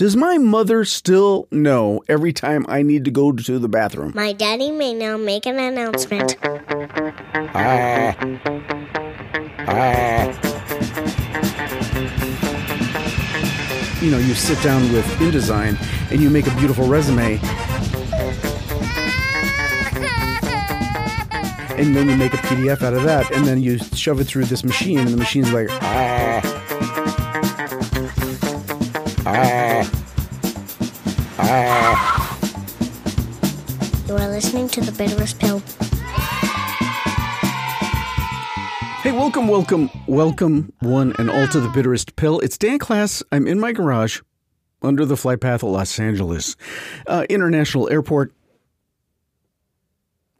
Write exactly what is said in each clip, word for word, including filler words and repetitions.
Does my mother still know every time I need to go to the bathroom? My daddy may now make an announcement. Ah. Ah. You know, you sit down with InDesign and you make a beautiful resume. And then you make a P D F out of that, and then you shove it through this machine, and the machine's like, ah. Ah. Ah. You are listening to The Bitterest Pill. Hey, welcome, welcome, welcome, one and all to The Bitterest Pill. It's Dan Klass. I'm in my garage under the flypath of Los Angeles uh, International Airport.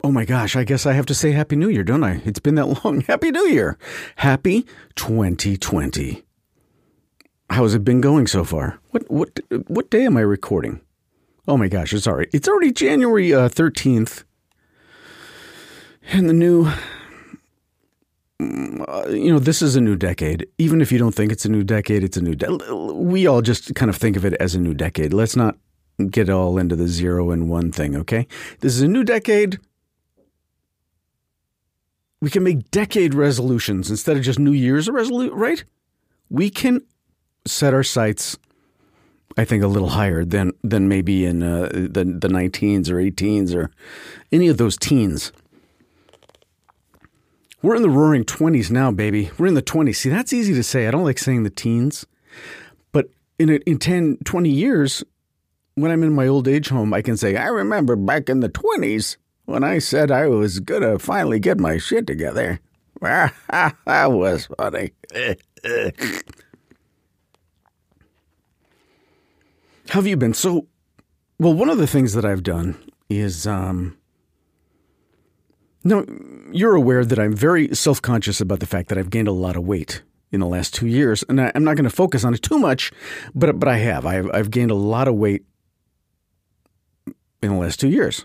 Oh my gosh, I guess I have to say Happy New Year, don't I? It's been that long. Happy New Year. Happy twenty twenty. How's it been going so far? What what what day am I recording? Oh my gosh, it's already it's already January uh, thirteenth, and the new uh, you know this is a new decade. Even if you don't think it's a new decade, it's a new. De- we all just kind of think of it as a new decade. Let's not get all into the zero and one thing, okay? This is a new decade. We can make decade resolutions instead of just New Year's resolution, right? We can set our sights, I think, a little higher than than maybe in uh, the the nineteens or eighteens or any of those teens. We're in the roaring twenties now, baby. We're in the twenties. See, that's easy to say. I don't like saying the teens. But in, a, in ten, twenty years, when I'm in my old age home, I can say, I remember back in the twenties when I said I was going to finally get my shit together. That was funny. How have you been? So, well, one of the things that I've done is, um, now you're aware that I'm very self-conscious about the fact that I've gained a lot of weight in the last two years, and I, I'm not going to focus on it too much, but but I have. I've, I've gained a lot of weight in the last two years.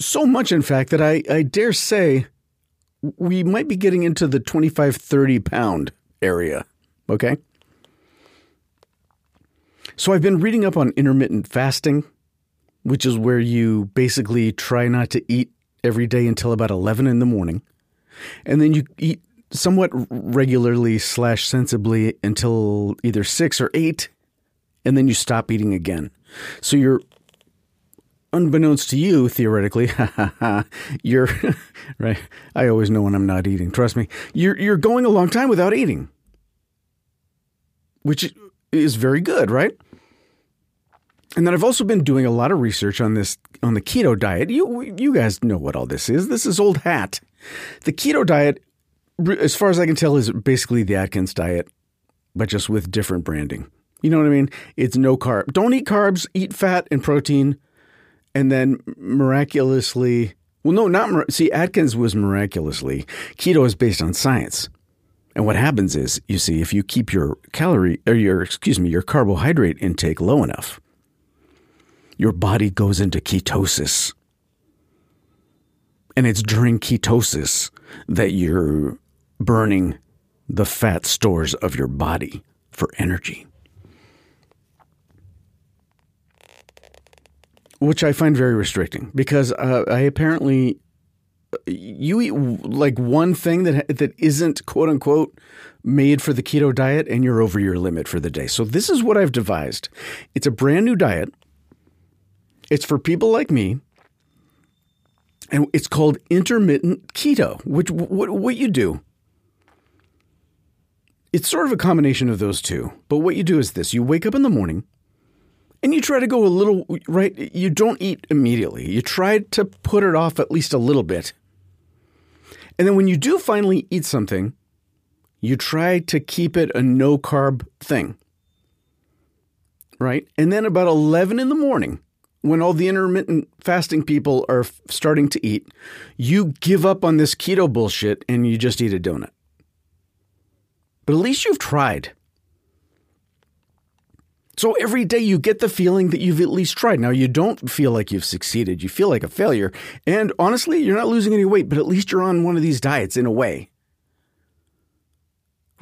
So much, in fact, that I, I dare say we might be getting into the twenty-five, thirty pound area, okay? So I've been reading up on intermittent fasting, which is where you basically try not to eat every day until about eleven in the morning. And then you eat somewhat regularly slash sensibly until either six or eight, and then you stop eating again. So you're, unbeknownst to you, theoretically, you're, right, I always know when I'm not eating, trust me, you're, you're going a long time without eating, which is very good, right? And then I've also been doing a lot of research on this, on the keto diet. You you guys know what all this is. This is old hat. The keto diet, as far as I can tell, is basically the Atkins diet, but just with different branding. You know what I mean? It's no carb. Don't eat carbs, eat fat and protein. And then miraculously, well, no, not, see, Atkins was miraculously. Keto is based on science. And what happens is, you see, if you keep your calorie or your, excuse me, your carbohydrate intake low enough, your body goes into ketosis. And it's during ketosis that you're burning the fat stores of your body for energy, which I find very restricting because uh, I apparently... You eat like one thing that that isn't, quote unquote, made for the keto diet, and you're over your limit for the day. So this is what I've devised. It's a brand new diet. It's for people like me. And it's called intermittent keto, which what, what you do. It's sort of a combination of those two. But what you do is this. You wake up in the morning. And you try to go a little, right? You don't eat immediately. You try to put it off at least a little bit. And then when you do finally eat something, you try to keep it a no-carb thing, right? And then about eleven in the morning, when all the intermittent fasting people are f- starting to eat, you give up on this keto bullshit and you just eat a donut. But at least you've tried. So every day you get the feeling that you've at least tried. Now, you don't feel like you've succeeded. You feel like a failure. And honestly, you're not losing any weight, but at least you're on one of these diets in a way.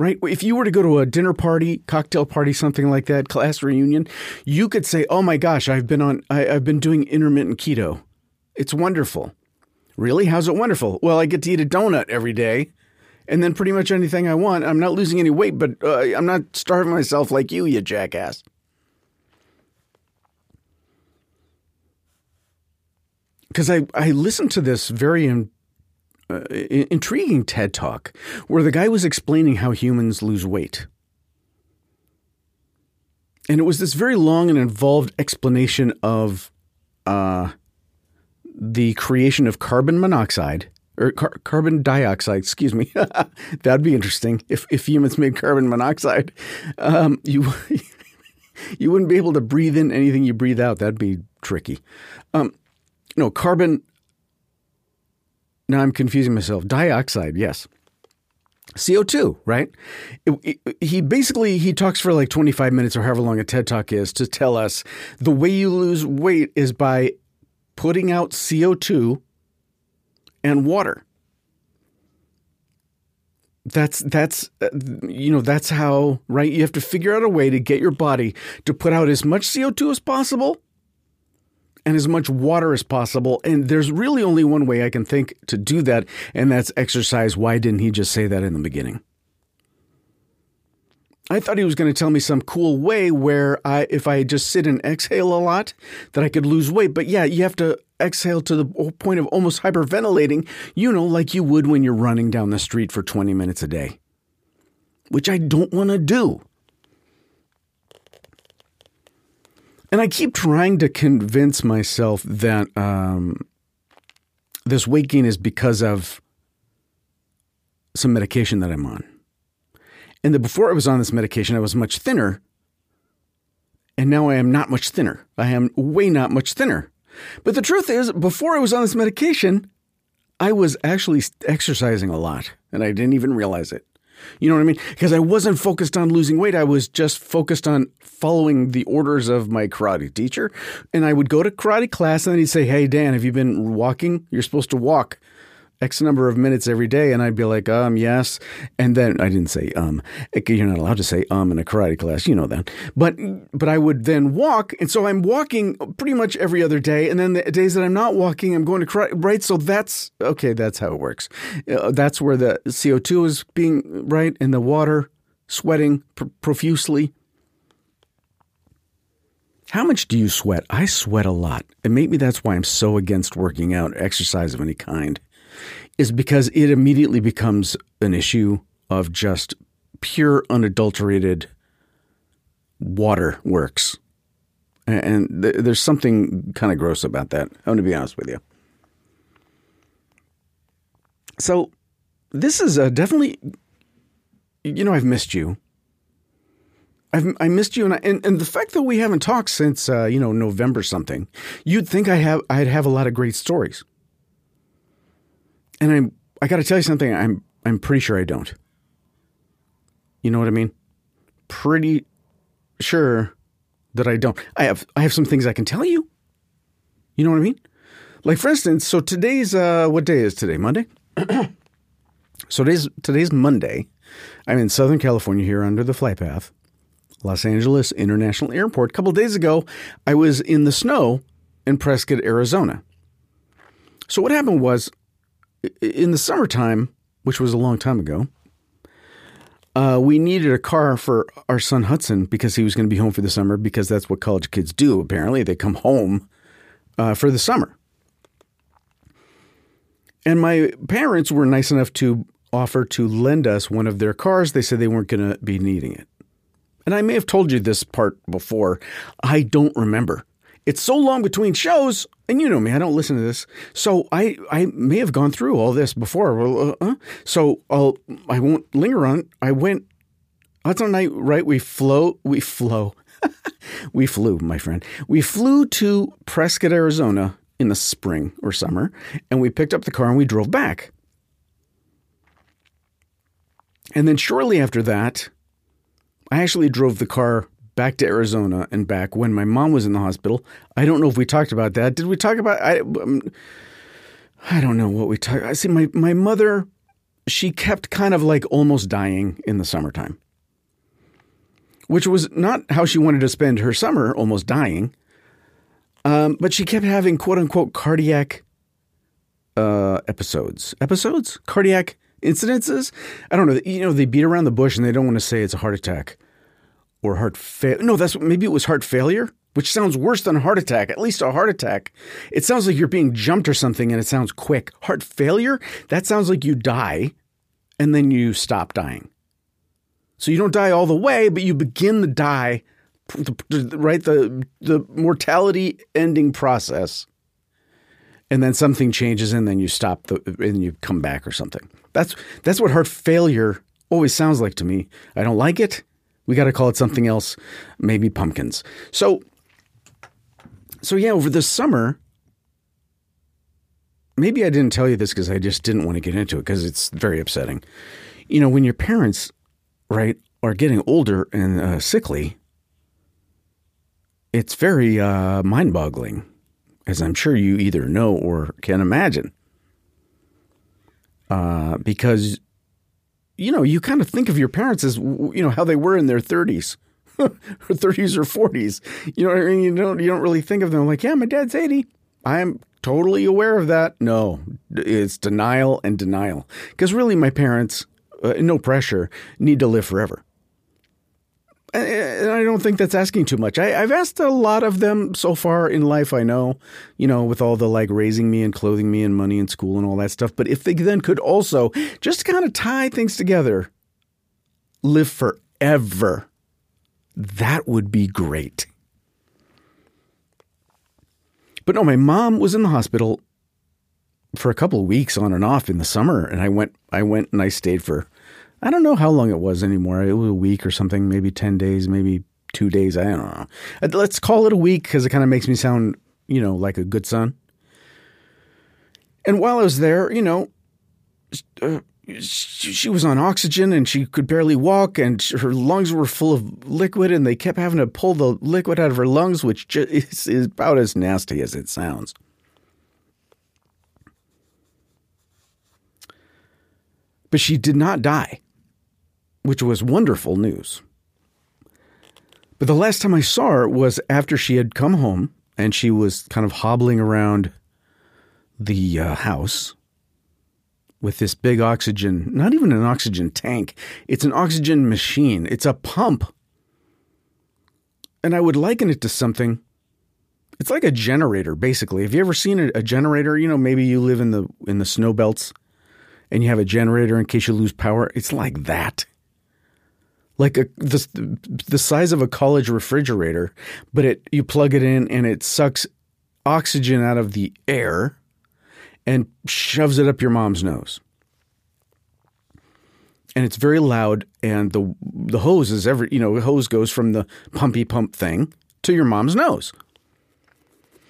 right? If you were to go to a dinner party, cocktail party, something like that, class reunion, you could say, oh my gosh, I've been on, I, I've been doing intermittent keto. It's wonderful. Really? How's it wonderful? Well, I get to eat a donut every day and then pretty much anything I want. I'm not losing any weight, but uh, I'm not starving myself like you, you jackass. Because I, I listened to this very in, uh, intriguing TED Talk where the guy was explaining how humans lose weight. And it was this very long and involved explanation of uh, the creation of carbon monoxide or car- carbon dioxide. Excuse me. That'd be interesting if, if humans made carbon monoxide. Um, you you wouldn't be able to breathe in anything you breathe out. That'd be tricky. Um, No, carbon – now I'm confusing myself. Dioxide, yes. C O two, right? It, it, he basically – he talks for like twenty-five minutes or however long a TED Talk is to tell us the way you lose weight is by putting out C O two and water. That's – that's you know, that's how – right? You have to figure out a way to get your body to put out as much C O two as possible and as much water as possible. And there's really only one way I can think to do that, and that's exercise. Why didn't he just say that in the beginning? I thought he was going to tell me some cool way where I, if I just sit and exhale a lot, that I could lose weight. But yeah, you have to exhale to the point of almost hyperventilating, you know, like you would when you're running down the street for twenty minutes a day, which I don't want to do. And I keep trying to convince myself that um, this weight gain is because of some medication that I'm on. And that before I was on this medication, I was much thinner. And now I am not much thinner. I am way not much thinner. But the truth is, before I was on this medication, I was actually exercising a lot. And I didn't even realize it. You know what I mean? Because I wasn't focused on losing weight. I was just focused on following the orders of my karate teacher. And I would go to karate class and then he'd say, hey, Dan, have you been walking? You're supposed to walk X number of minutes every day. And I'd be like, um, yes. And then I didn't say, um, you're not allowed to say, um, in a karate class. You know that. But, but I would then walk. And so I'm walking pretty much every other day. And then the days that I'm not walking, I'm going to karate, right? So that's, okay, that's how it works. Uh, that's where the C O two is being, right? In the water, sweating pr- profusely. How much do you sweat? I sweat a lot. And maybe that's why I'm so against working out, exercise of any kind, is because it immediately becomes an issue of just pure unadulterated water works. And th- there's something kind of gross about that. I'm going to be honest with you. So this is a definitely, you know, I've missed you. I've, I missed you. And, I, and and the fact that we haven't talked since, uh, you know, November something, you'd think I have, I'd have a lot of great stories. And I'm, I got to tell you something. I'm, I'm pretty sure I don't. You know what I mean? Pretty sure that I don't. I have, I have some things I can tell you. You know what I mean? Like for instance, so today's, uh, what day is today? Monday? So today's, today's Monday. I'm in Southern California here under the flight path, Los Angeles International Airport. A couple of days ago, I was in the snow in Prescott, Arizona. So what happened was, in the summertime, which was a long time ago, uh, we needed a car for our son Hudson because he was going to be home for the summer, because that's what college kids do, apparently. They come home uh, for the summer. And my parents were nice enough to offer to lend us one of their cars. They said they weren't going to be needing it. And I may have told you this part before. I don't remember. It's so long between shows, and you know me, I don't listen to this. So I, I may have gone through all this before. Uh-uh. So I'll, I won't linger on. I went, that's on night, right? We flow, we flow, we flew, my friend. We flew to Prescott, Arizona in the spring or summer, and we picked up the car and we drove back. And then shortly after that, I actually drove the car back to Arizona and back when my mom was in the hospital. I don't know if we talked about that. Did we talk about, I um, I don't know what we talked, I see my, my mother, she kept kind of like almost dying in the summertime, which was not how she wanted to spend her summer, almost dying. Um, but she kept having, quote unquote, cardiac uh, episodes, episodes, cardiac incidences. I don't know. You know, they beat around the bush and they don't want to say it's a heart attack or heart failure. No, that's maybe it was heart failure, which sounds worse than a heart attack. At least a heart attack, it sounds like you're being jumped or something and it sounds quick. Heart failure, that sounds like you die and then you stop dying. So you don't die all the way, but you begin to die, right? The the mortality ending process. And then something changes and then you stop the, and you come back or something. That's that's what heart failure always sounds like to me. I don't like it. We got to call it something else, maybe pumpkins. So, so yeah, over the summer, maybe I didn't tell you this because I just didn't want to get into it because it's very upsetting. You know, when your parents, right, are getting older and uh, sickly, it's very uh, mind-boggling, as I'm sure you either know or can imagine. Uh, because... You know, you kind of think of your parents as, you know, how they were in their thirties, or thirties or forties. You know what I mean? You don't, you don't really think of them like, yeah, my dad's eighty. I am totally aware of that. No, it's denial and denial. Because really my parents, uh, no pressure, need to live forever. And I don't think that's asking too much. I, I've asked a lot of them so far in life, I know, you know, with all the like raising me and clothing me and money and school and all that stuff. But if they then could also just kind of tie things together, live forever, that would be great. But no, my mom was in the hospital for a couple of weeks on and off in the summer. And I went, I went and I stayed for I don't know how long it was anymore. It was a week or something, maybe ten days, maybe two days. I don't know. Let's call it a week because it kind of makes me sound, you know, like a good son. And while I was there, you know, uh, she was on oxygen and she could barely walk and her lungs were full of liquid and they kept having to pull the liquid out of her lungs, which just is, is about as nasty as it sounds. But she did not die, which was wonderful news. But the last time I saw her was after she had come home and she was kind of hobbling around the uh, house with this big oxygen, not even an oxygen tank. It's an oxygen machine. It's a pump. And I would liken it to something. It's like a generator, basically. Have you ever seen a, a generator? You know, maybe you live in the in the snow belts and you have a generator in case you lose power. It's like that. Like a, the, the size of a college refrigerator, but it you plug it in and it sucks oxygen out of the air and shoves it up your mom's nose. And it's very loud, and the the hose is every, you know, the hose goes from the pumpy pump thing to your mom's nose,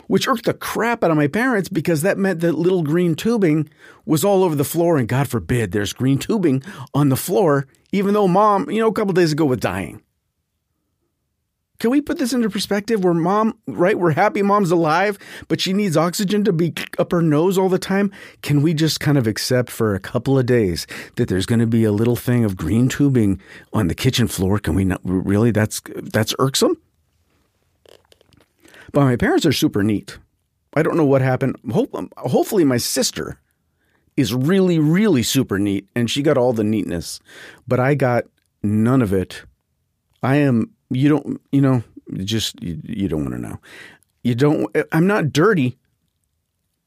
which irked the crap out of my parents because that meant that little green tubing was all over the floor. And God forbid there's green tubing on the floor, even though mom, you know, a couple days ago was dying. Can we put this into perspective where mom, right? We're happy mom's alive, but she needs oxygen to be up her nose all the time. Can we just kind of accept for a couple of days that there's going to be a little thing of green tubing on the kitchen floor? Can we not really? That's that's irksome. But my parents are super neat. I don't know what happened. Hope, hopefully my sister is really, really super neat, and she got all the neatness. But I got none of it. I am, you don't, you know, just, you, you don't want to know. You don't, I'm not dirty.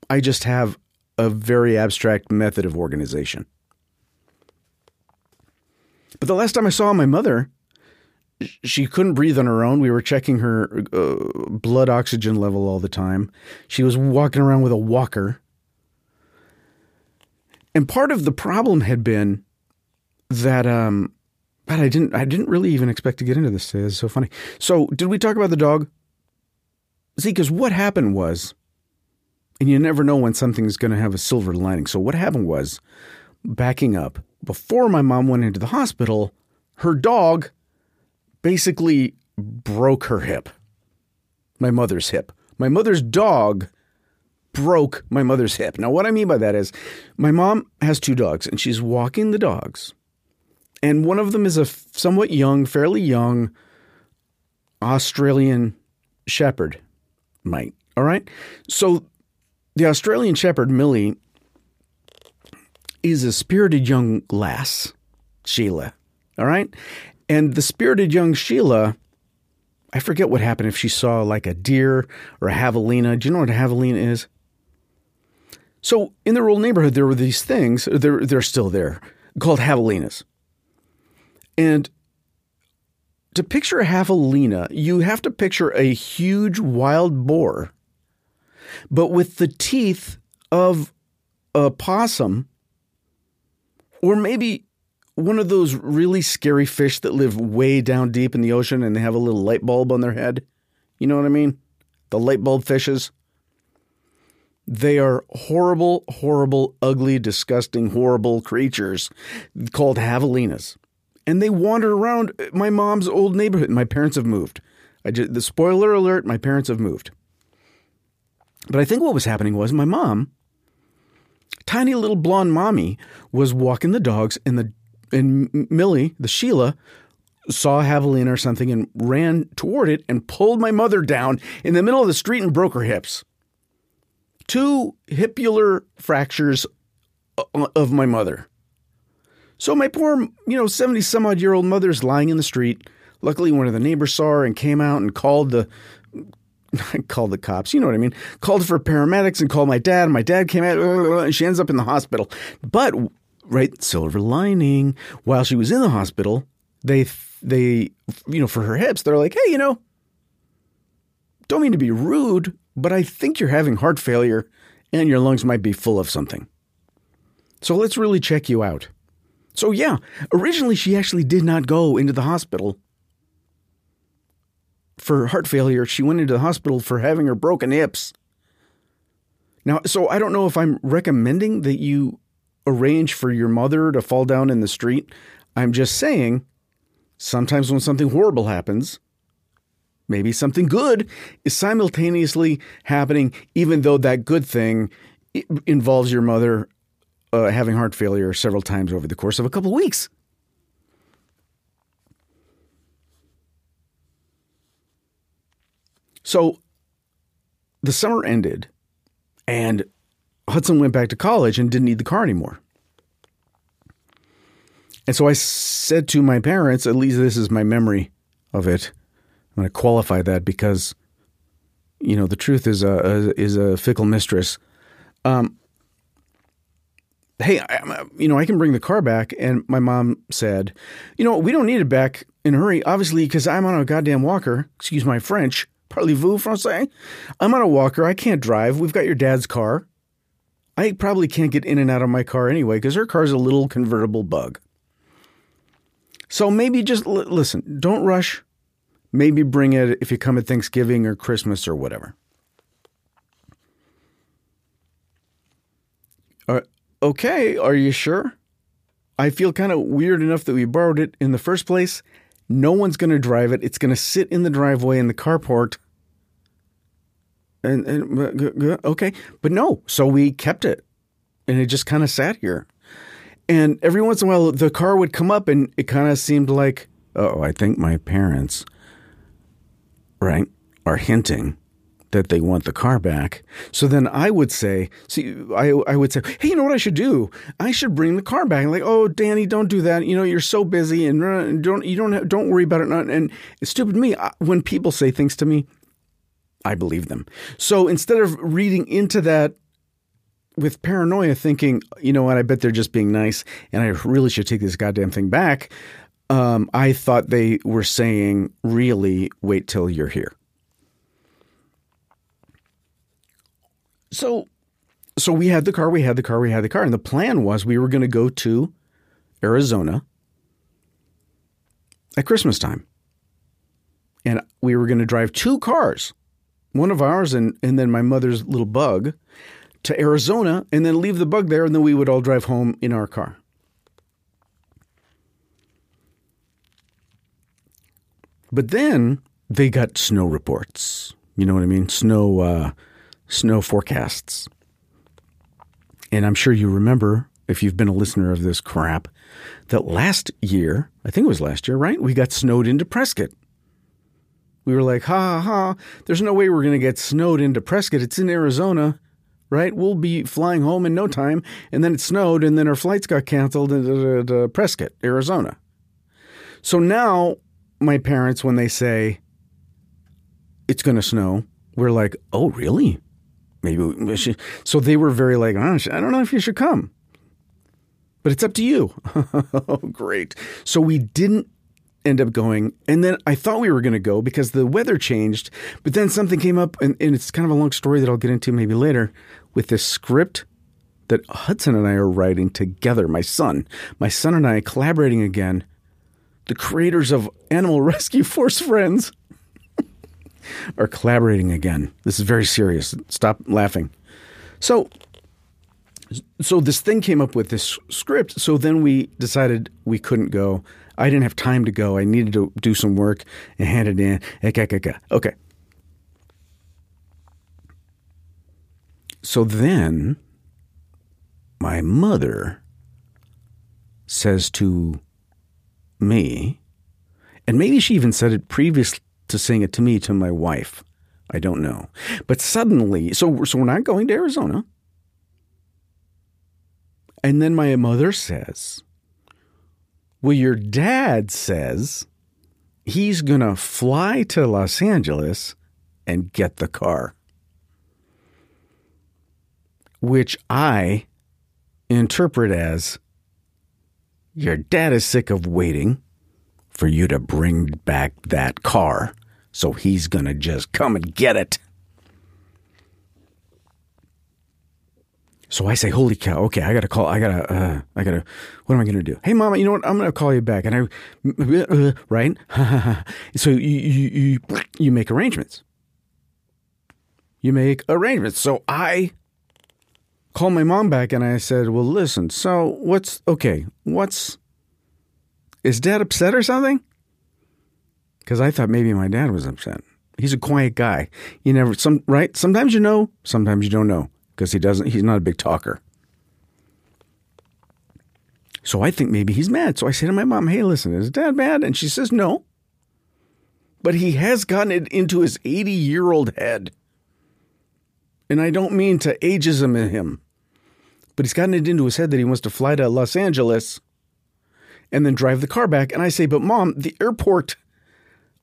I just have a very abstract method of organization. But the last time I saw my mother, she couldn't breathe on her own. We were checking her uh, blood oxygen level all the time. She was walking around with a walker. And part of the problem had been that, um, but I didn't, I didn't really even expect to get into this today. It's so funny. So did we talk about the dog? See, because what happened was, and you never know when something's going to have a silver lining. So what happened was, backing up, before my mom went into the hospital, her dog basically broke her hip, my mother's hip. My mother's dog broke my mother's hip. Now, what I mean by that is my mom has two dogs and she's walking the dogs. And one of them is a somewhat young, fairly young Australian Shepherd, mate. All right. So the Australian Shepherd, Millie, is a spirited young lass, Sheila. All right. And the spirited young Sheila, I forget what happened if she saw like a deer or a javelina. Do you know what a javelina is? So in the rural neighborhood, there were these things, they're, they're still there, called javelinas. And to picture a javelina, you have to picture a huge wild boar, but with the teeth of a possum, or maybe one of those really scary fish that live way down deep in the ocean and they have a little light bulb on their head. You know what I mean? The light bulb fishes. They are horrible, horrible, ugly, disgusting, horrible creatures called javelinas. And they wander around my mom's old neighborhood. My parents have moved. I just, the spoiler alert, my parents have moved. But I think what was happening was my mom, tiny little blonde mommy, was walking the dogs, and the and Millie, the Sheila, saw a javelina or something and ran toward it and pulled my mother down in the middle of the street and broke her hips. Two hipular fractures of my mother. So my poor, you know, seventy-some-odd-year-old mother's lying in the street. Luckily, one of the neighbors saw her and came out and called the called the cops. You know what I mean? Called for paramedics and called my dad. And my dad came out, and she ends up in the hospital. But, right, silver lining, while she was in the hospital, they, they, you know, for her hips, they're like, hey, you know, don't mean to be rude, but I think you're having heart failure and your lungs might be full of something. So let's really check you out. So, yeah, originally she actually did not go into the hospital for heart failure. She went into the hospital for having her broken hips. Now, so I don't know if I'm recommending that you arrange for your mother to fall down in the street. I'm just saying sometimes when something horrible happens, maybe something good is simultaneously happening, even though that good thing involves your mother Uh, having heart failure several times over the course of a couple of weeks. So the summer ended and Hudson went back to college and didn't need the car anymore. And so I said to my parents, at least this is my memory of it. I'm going to qualify that because, you know, the truth is a, a is a fickle mistress. Um, Hey, I, you know, I can bring the car back. And my mom said, you know, we don't need it back in a hurry, obviously, because I'm on a goddamn walker. Excuse my French. Parlez-vous français? I'm on a walker. I can't drive. We've got your dad's car. I probably can't get in and out of my car anyway, because her car's a little convertible bug. So maybe just l- listen, don't rush. Maybe bring it if you come at Thanksgiving or Christmas or whatever. All right. Okay, are you sure? I feel kind of weird enough that we borrowed it in the first place. No one's going to drive it. It's going to sit in the driveway in the carport. And, and okay, but no. So we kept it and it just kind of sat here. And every once in a while, the car would come up and it kind of seemed like, oh, I think my parents, right, are hinting that they want the car back. So then I would say, see, I I would say, hey, you know what I should do? I should bring the car back. And like, oh, Danny, don't do that. You know, you're so busy, and uh, don't you don't have, don't worry about it. And, and stupid me, I, when people say things to me, I believe them. So instead of reading into that with paranoia, thinking, you know what, I bet they're just being nice, and I really should take this goddamn thing back. Um, I thought they were saying, really, wait till you're here. So so we had the car, we had the car, we had the car. And the plan was we were going to go to Arizona at Christmas time. And we were going to drive two cars, one of ours and, and then my mother's little bug, to Arizona and then leave the bug there. And then we would all drive home in our car. But then they got snow reports. You know what I mean? Snow uh snow forecasts. And I'm sure you remember, if you've been a listener of this crap, that last year, I think it was last year, right? We got snowed into Prescott. We were like, ha, ha, ha, there's no way we're going to get snowed into Prescott. It's in Arizona, right? We'll be flying home in no time. And then it snowed, and then our flights got canceled into Prescott, Arizona. So now my parents, when they say it's going to snow, we're like, oh, really? Maybe we should. So they were very like, oh, I don't know if you should come, but it's up to you. Oh, great. So we didn't end up going. And then I thought we were going to go because the weather changed, but then something came up, and, and it's kind of a long story that I'll get into maybe later with this script that Hudson and I are writing together. My son, my son and I collaborating again, the creators of Animal Rescue Force Friends are collaborating again. This is very serious. Stop laughing. So, so this thing came up with this script. So then we decided we couldn't go. I didn't have time to go. I needed to do some work and hand it in. Okay. So then my mother says to me, and maybe she even said it previously, to saying it to me, to my wife. I don't know. But suddenly, so, so we're not going to Arizona. And then my mother says, well, your dad says he's going to fly to Los Angeles and get the car. Which I interpret as, your dad is sick of waiting for you to bring back that car, so he's going to just come and get it. So I say, holy cow, okay, I got to call, I got to, uh, I got to, what am I going to do? Hey, Mama, you know what, I'm going to call you back. And I, uh, right? So you, you, you, you make arrangements. You make arrangements. So I call my mom back and I said, well, listen, so what's, okay, what's, is Dad upset or something? Because I thought maybe my dad was upset. He's a quiet guy. You never, some right? Sometimes you know, sometimes you don't know, because he doesn't. He's not a big talker. So I think maybe he's mad. So I say to my mom, "Hey, listen, is Dad mad?" And she says, "No." But he has gotten it into his eighty-year-old head, and I don't mean to ageism in him, but he's gotten it into his head that he wants to fly to Los Angeles and then drive the car back. And I say, but Mom, the airport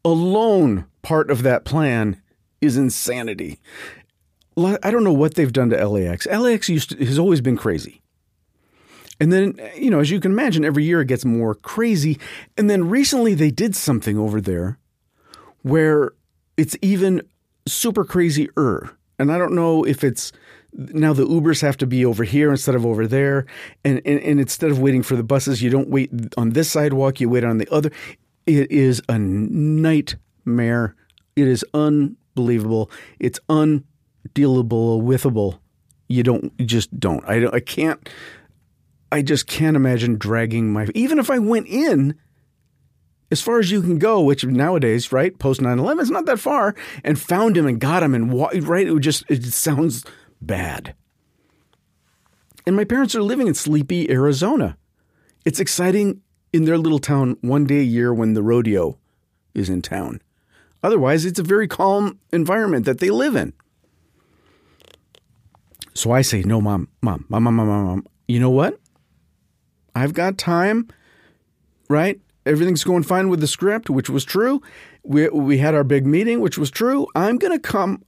alone part of that plan is insanity. I don't know what they've done to L A X. L A X used to, has always been crazy. And then, you know, as you can imagine, every year it gets more crazy. And then recently they did something over there where it's even super crazier. And I don't know if it's now the Ubers have to be over here instead of over there. And, and, and instead of waiting for the buses, you don't wait on this sidewalk, you wait on the other. It is a nightmare. It is unbelievable. It's undealable, withable. You don't, you just don't. I don't, I can't, I just can't imagine dragging my, even if I went in as far as you can go, which nowadays, right, post nine eleven, it's not that far, and found him and got him and, right, it would just, it sounds bad. And my parents are living in sleepy Arizona. It's exciting in their little town one day a year when the rodeo is in town. Otherwise, it's a very calm environment that they live in. So I say, no, mom, mom, mom, mom, mom, mom. You know what? I've got time, right? Everything's going fine with the script, which was true. We we had our big meeting, which was true. I'm going to come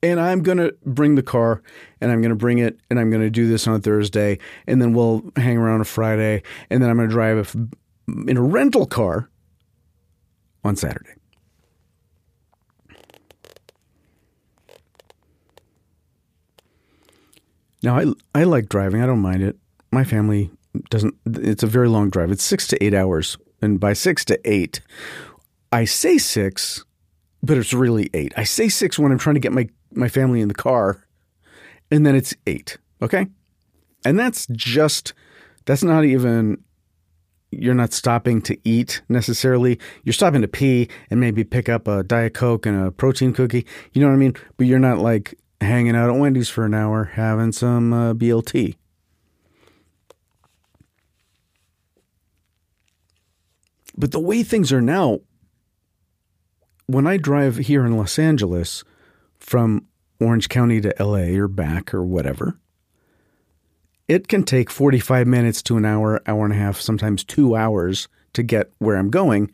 and I'm going to bring the car, and I'm going to bring it, and I'm going to do this on Thursday, and then we'll hang around on Friday, and then I'm going to drive in a rental car on Saturday. Now, I, I like driving. I don't mind it. My family doesn't. It's a very long drive. It's six to eight hours, and by six to eight, I say six, but it's really eight. I say six when I'm trying to get my my family in the car, and then it's eight, okay? And that's just, that's not even, you're not stopping to eat necessarily. You're stopping to pee and maybe pick up a Diet Coke and a protein cookie. You know what I mean? But you're not like hanging out at Wendy's for an hour, having some uh, B L T. But the way things are now, when I drive here in Los Angeles from Orange County to L A or back or whatever, it can take forty-five minutes to an hour, hour and a half, sometimes two hours to get where I'm going,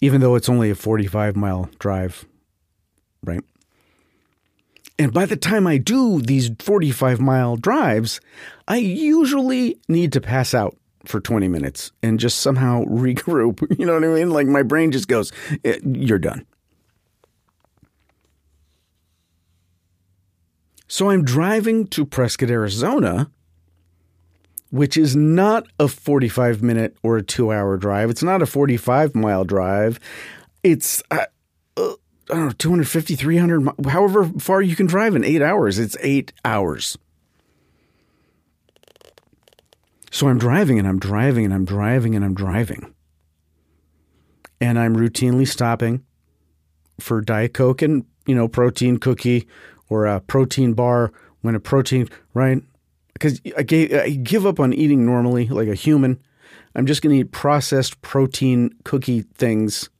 even though it's only a forty-five mile drive, right? And by the time I do these forty-five mile drives, I usually need to pass out for twenty minutes and just somehow regroup. You know what I mean? Like my brain just goes, you're done. So I'm driving to Prescott, Arizona, which is not a forty-five minute or a two hour drive. It's not a forty-five mile drive. It's, I, uh, I don't know, two fifty, three hundred, however far you can drive in eight hours. It's eight hours. So I'm driving and I'm driving and I'm driving and I'm driving. And I'm routinely stopping for Diet Coke and, you know, protein cookie or a protein bar when a protein, right? Because I, gave, I give up on eating normally like a human. I'm just going to eat processed protein cookie things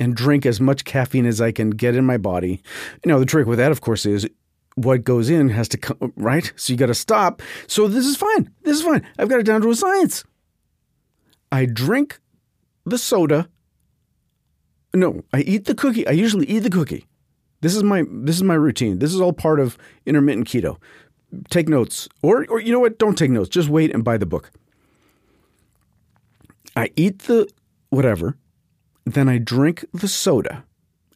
and drink as much caffeine as I can get in my body. You know, the trick with that, of course, is what goes in has to come, right? So you got to stop. So this is fine. This is fine. I've got it down to a science. I drink the soda. No, I eat the cookie. I usually eat the cookie. This is my this is my routine. This is all part of intermittent keto. Take notes. Or, or you know what? Don't take notes. Just wait and buy the book. I eat the whatever. Then I drink the soda.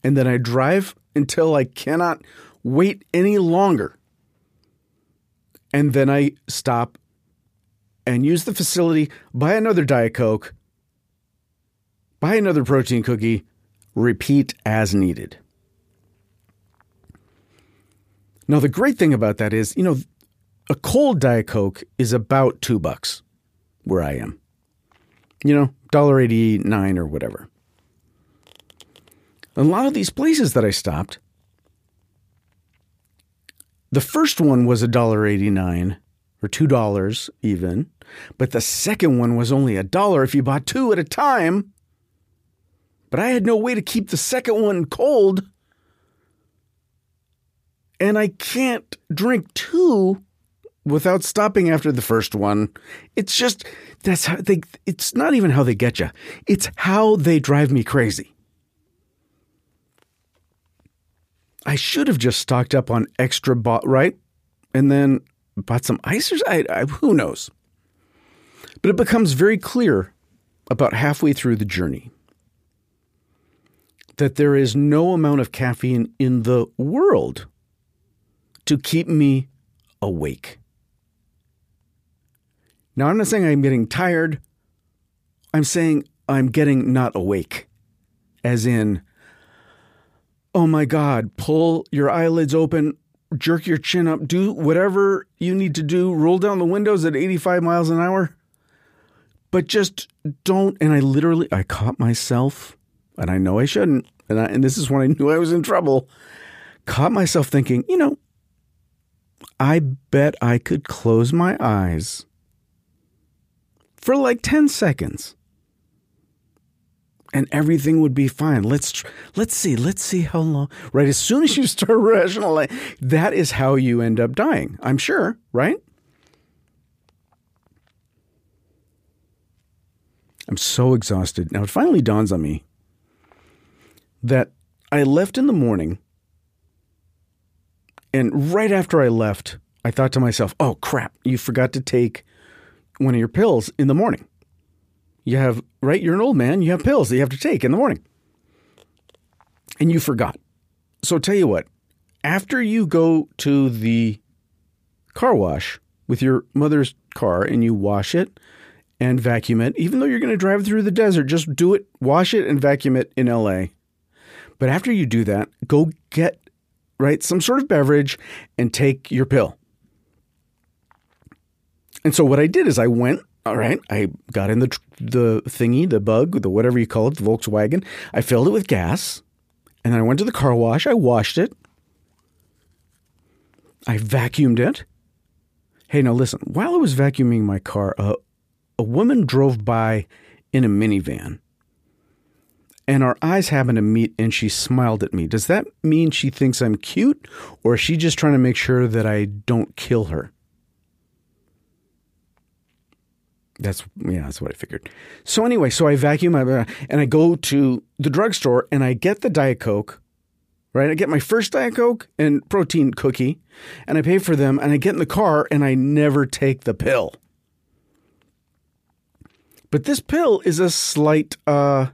And then I drive until I cannot wait any longer. And then I stop and use the facility, buy another Diet Coke, buy another protein cookie, repeat as needed. Now, the great thing about that is, you know, a cold Diet Coke is about two bucks where I am, you know, one dollar eighty-nine or whatever. A lot of these places that I stopped, the first one was one dollar eighty-nine or two dollars even, but the second one was only a dollar if you bought two at a time. But I had no way to keep the second one cold, and I can't drink two without stopping after the first one. It's just that's how they. It's not even how they get you. It's how they drive me crazy. I should have just stocked up on extra, bought, right? And then bought some icers. I, I, who knows? But it becomes very clear about halfway through the journey that there is no amount of caffeine in the world to keep me awake. Now, I'm not saying I'm getting tired. I'm saying I'm getting not awake, as in, oh my God, pull your eyelids open, jerk your chin up, do whatever you need to do, roll down the windows at eighty-five miles an hour. But just don't. And I literally, I caught myself, and I know I shouldn't, and, I, and this is when I knew I was in trouble, caught myself thinking, you know, I bet I could close my eyes for like ten seconds. And everything would be fine. Let's tr- let's see. Let's see how long. Right? As soon as you start rationalizing, that is how you end up dying. I'm sure. Right? I'm so exhausted. Now, it finally dawns on me that I left in the morning. And right after I left, I thought to myself, oh, crap, you forgot to take one of your pills in the morning. You have, right? You're an old man. You have pills that you have to take in the morning. And you forgot. So tell you what, after you go to the car wash with your mother's car and you wash it and vacuum it, even though you're going to drive through the desert, just do it, wash it and vacuum it in L A. But after you do that, go get, right, some sort of beverage and take your pill. And so what I did is I went. All right, I got in the the thingy, the bug, the whatever you call it, the Volkswagen. I filled it with gas, and then I went to the car wash. I washed it, I vacuumed it. Hey, now listen, while I was vacuuming my car, a, a woman drove by in a minivan. And our eyes happened to meet and she smiled at me. Does that mean she thinks I'm cute, or is she just trying to make sure that I don't kill her? That's, yeah, that's what I figured. So anyway, so I vacuum and I go to the drugstore and I get the Diet Coke, right? I get my first Diet Coke and protein cookie and I pay for them and I get in the car and I never take the pill. But this pill is a slight uh,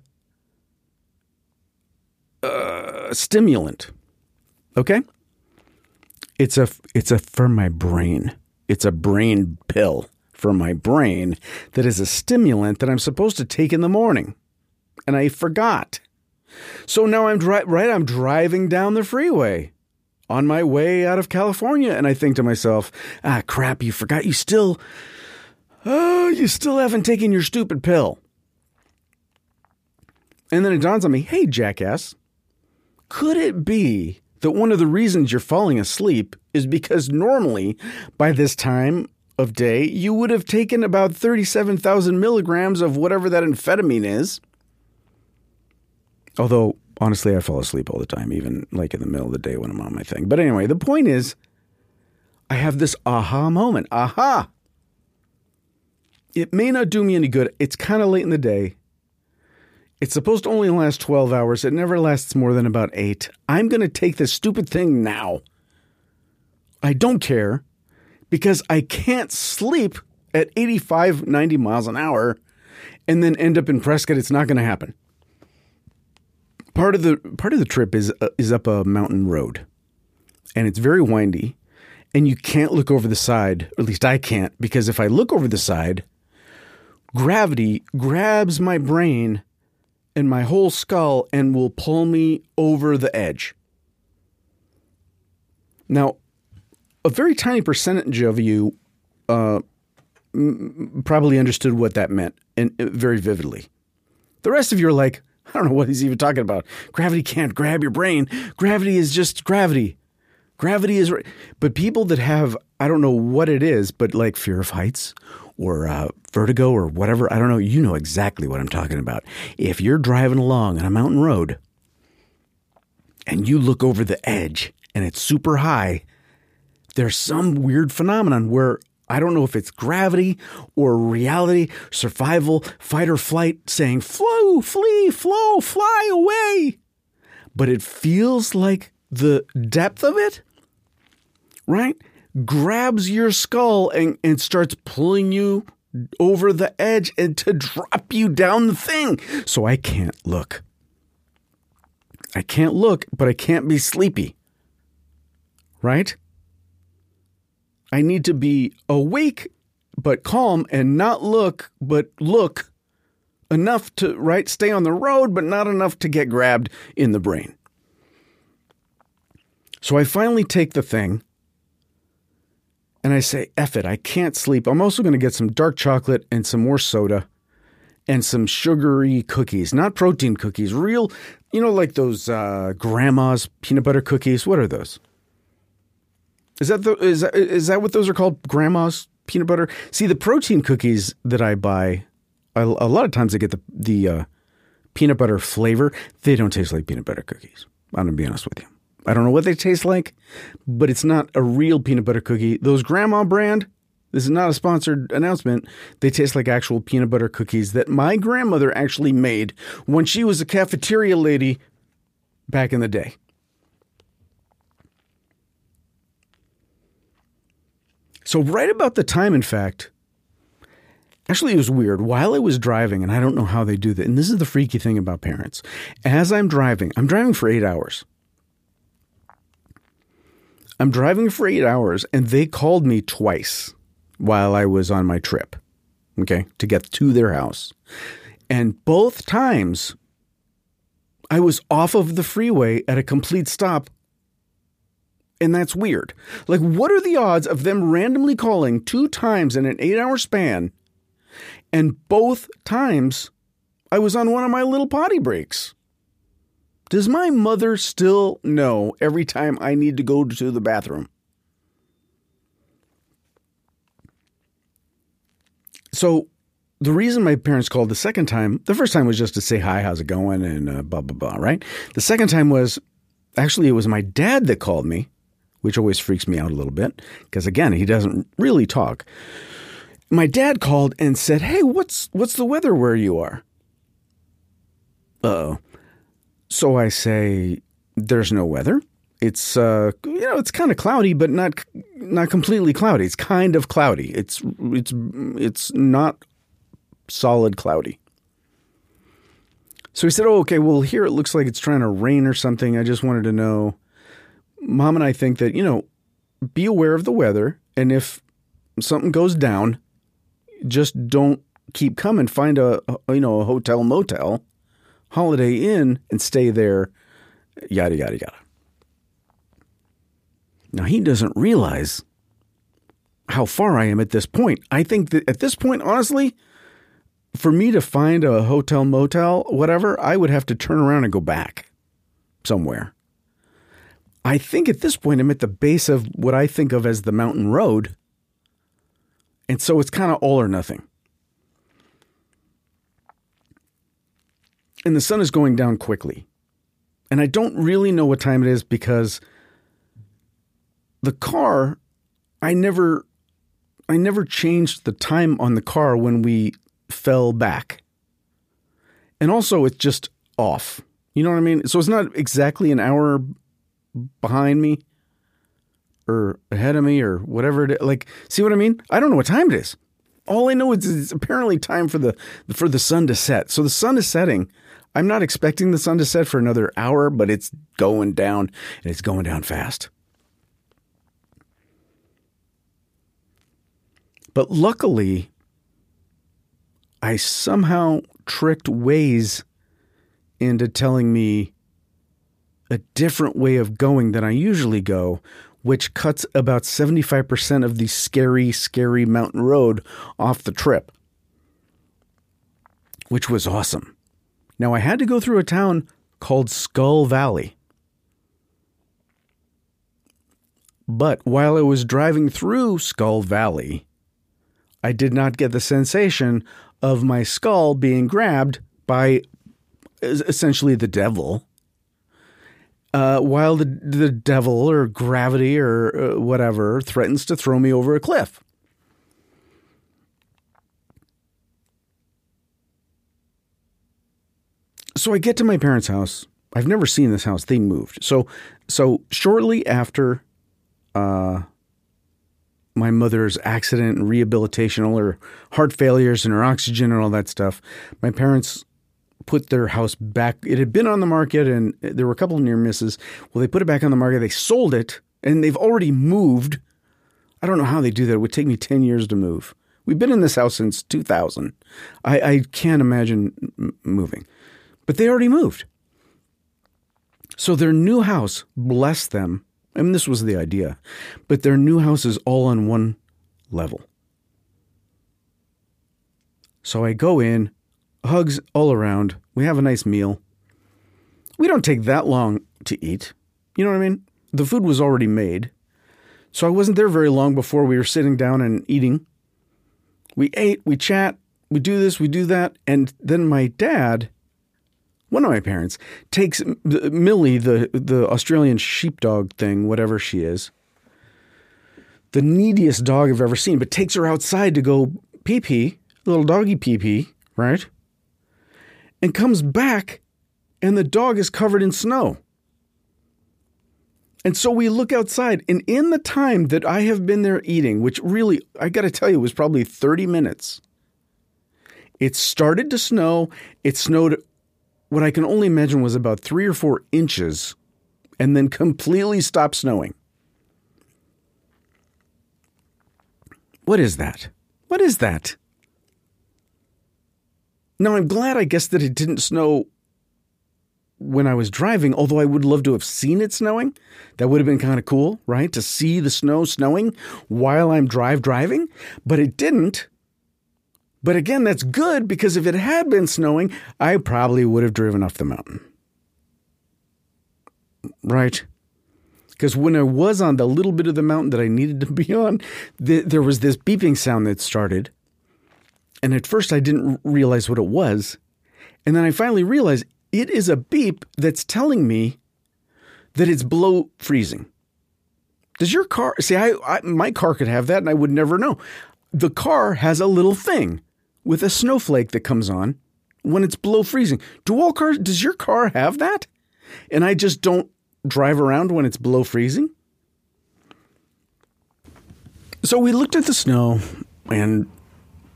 uh, stimulant, okay? It's a, it's a for my brain. It's a brain pill. For my brain, that is a stimulant that I'm supposed to take in the morning, and I forgot. So now I'm dri- right. I'm driving down the freeway on my way out of California, and I think to myself, "Ah, crap! You forgot. You still, oh, you still haven't taken your stupid pill." And then it dawns on me, "Hey, jackass! Could it be that one of the reasons you're falling asleep is because normally by this time of day, you would have taken about thirty-seven thousand milligrams of whatever that amphetamine is?" Although, honestly, I fall asleep all the time, even like in the middle of the day when I'm on my thing. But anyway, the point is, I have this aha moment. Aha! It may not do me any good. It's kind of late in the day. It's supposed to only last twelve hours. It never lasts more than about eight. I'm going to take this stupid thing now. I don't care. Because I can't sleep at eighty-five, ninety miles an hour and then end up in Prescott. It's not going to happen. Part of the part of the trip is uh, is up a mountain road, and it's very windy, and you can't look over the side, or at least I can't, because if I look over the side, gravity grabs my brain and my whole skull and will pull me over the edge. Now, a very tiny percentage of you uh, m- probably understood what that meant, and uh, very vividly. The rest of you are like, I don't know what he's even talking about. Gravity can't grab your brain. Gravity is just gravity. Gravity is... Ra- but people that have, I don't know what it is, but like fear of heights or uh, vertigo or whatever, I don't know, you know exactly what I'm talking about. If you're driving along on a mountain road and you look over the edge and it's super high, there's some weird phenomenon where I don't know if it's gravity or reality, survival, fight or flight saying, flow, flee, flow, fly away. But it feels like the depth of it, right, grabs your skull and, and starts pulling you over the edge and to drop you down the thing. So I can't look. I can't look, but I can't be sleepy, right? I need to be awake, but calm, and not look, but look enough to, right, stay on the road, but not enough to get grabbed in the brain. So I finally take the thing, and I say, F it, I can't sleep. I'm also going to get some dark chocolate and some more soda and some sugary cookies, not protein cookies, real, you know, like those uh, grandma's peanut butter cookies. What are those? Is that, the, is, that, is that what those are called? Grandma's peanut butter? See, the protein cookies that I buy, I, a lot of times I get the, the uh, peanut butter flavor. They don't taste like peanut butter cookies. I'm going to be honest with you. I don't know what they taste like, but it's not a real peanut butter cookie. Those grandma brand, this is not a sponsored announcement. They taste like actual peanut butter cookies that my grandmother actually made when she was a cafeteria lady back in the day. So right about the time, in fact, actually it was weird. While I was driving, and I don't know how they do that, and this is the freaky thing about parents, as I'm driving, I'm driving for eight hours. I'm driving for eight hours, and they called me twice while I was on my trip, okay, to get to their house. And both times, I was off of the freeway at a complete stop. And that's weird. Like, what are the odds of them randomly calling two times in an eight-hour span? And both times, I was on one of my little potty breaks. Does my mother still know every time I need to go to the bathroom? So the reason my parents called the second time, the first time was just to say, hi, how's it going? And uh, blah, blah, blah, right? The second time was, actually, it was my dad that called me, which always freaks me out a little bit because, again, he doesn't really talk. My dad called and said, hey, what's what's the weather where you are? Uh-oh. So I say, there's no weather. It's, uh, you know, it's kind of cloudy, but not not completely cloudy. It's kind of cloudy. It's it's it's not solid cloudy. So he said, oh, okay, well, here it looks like it's trying to rain or something. I just wanted to know. Mom and I think that, you know, be aware of the weather. And if something goes down, just don't keep coming. Find a, a you know, a hotel, motel, Holiday Inn and stay there, yada, yada, yada. Now, he doesn't realize how far I am at this point. I think that at this point, honestly, for me to find a hotel, motel, whatever, I would have to turn around and go back somewhere. I think at this point, I'm at the base of what I think of as the mountain road. And so it's kind of all or nothing. And the sun is going down quickly. And I don't really know what time it is because the car, I never I never changed the time on the car when we fell back. And also it's just off. You know what I mean? So it's not exactly an hour behind me or ahead of me or whatever it is. Like, see what I mean? I don't know what time it is. All I know is it's apparently time for the for the sun to set. So the sun is setting. I'm not expecting the sun to set for another hour, but it's going down, and it's going down fast. But luckily, I somehow tricked Waze into telling me a different way of going than I usually go, which cuts about seventy-five percent of the scary, scary mountain road off the trip, which was awesome. Now, I had to go through a town called Skull Valley. But while I was driving through Skull Valley, I did not get the sensation of my skull being grabbed by essentially the devil. Uh, while the the devil or gravity or uh, whatever threatens to throw me over a cliff. So I get to my parents' house. I've never seen this house. They moved. So so shortly after uh, my mother's accident and rehabilitation, all her heart failures and her oxygen and all that stuff, my parents put their house back. It had been on the market and there were a couple of near misses. Well, they put it back on the market. They sold it and they've already moved. I don't know how they do that. It would take me ten years to move. We've been in this house since two thousand. I, I can't imagine moving, but they already moved. So their new house, bless them. I mean, this was the idea, but their new house is all on one level. So I go in. Hugs all around. We have a nice meal. We don't take that long to eat. You know what I mean? The food was already made. So I wasn't there very long before we were sitting down and eating. We ate, we chat, we do this, we do that. And then my dad, one of my parents, takes Millie, the, the Australian sheepdog thing, whatever she is, the neediest dog I've ever seen, but takes her outside to go pee-pee, little doggy pee-pee, right? And comes back, and the dog is covered in snow. And so we look outside, and in the time that I have been there eating, which really, I got to tell you, was probably thirty minutes, it started to snow. It snowed what I can only imagine was about three or four inches, and then completely stopped snowing. What is that? What is that? Now, I'm glad, I guess, that it didn't snow when I was driving, although I would love to have seen it snowing. That would have been kind of cool, right? To see the snow snowing while I'm drive driving, but it didn't. But again, that's good because if it had been snowing, I probably would have driven off the mountain, right? Because when I was on the little bit of the mountain that I needed to be on, th- there was this beeping sound that started. And at first I didn't realize what it was. And then I finally realized it is a beep that's telling me that it's below freezing. Does your car see? I, I my car could have that and I would never know. The car has a little thing with a snowflake that comes on when it's below freezing. Do all cars, does your car have that? And I just don't drive around when it's below freezing. So we looked at the snow and,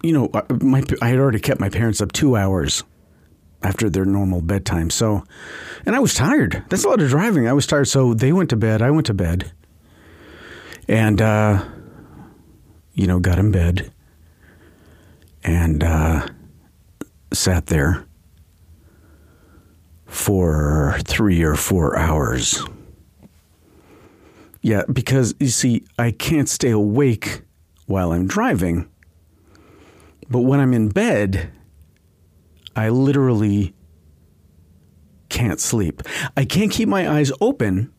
you know, my, I had already kept my parents up two hours after their normal bedtime. So, and I was tired. That's a lot of driving. I was tired. So they went to bed. I went to bed and, uh, you know, got in bed and, uh, sat there for three or four hours. Yeah, because, you see, I can't stay awake while I'm driving. But when I'm in bed, I literally can't sleep. I can't keep my eyes open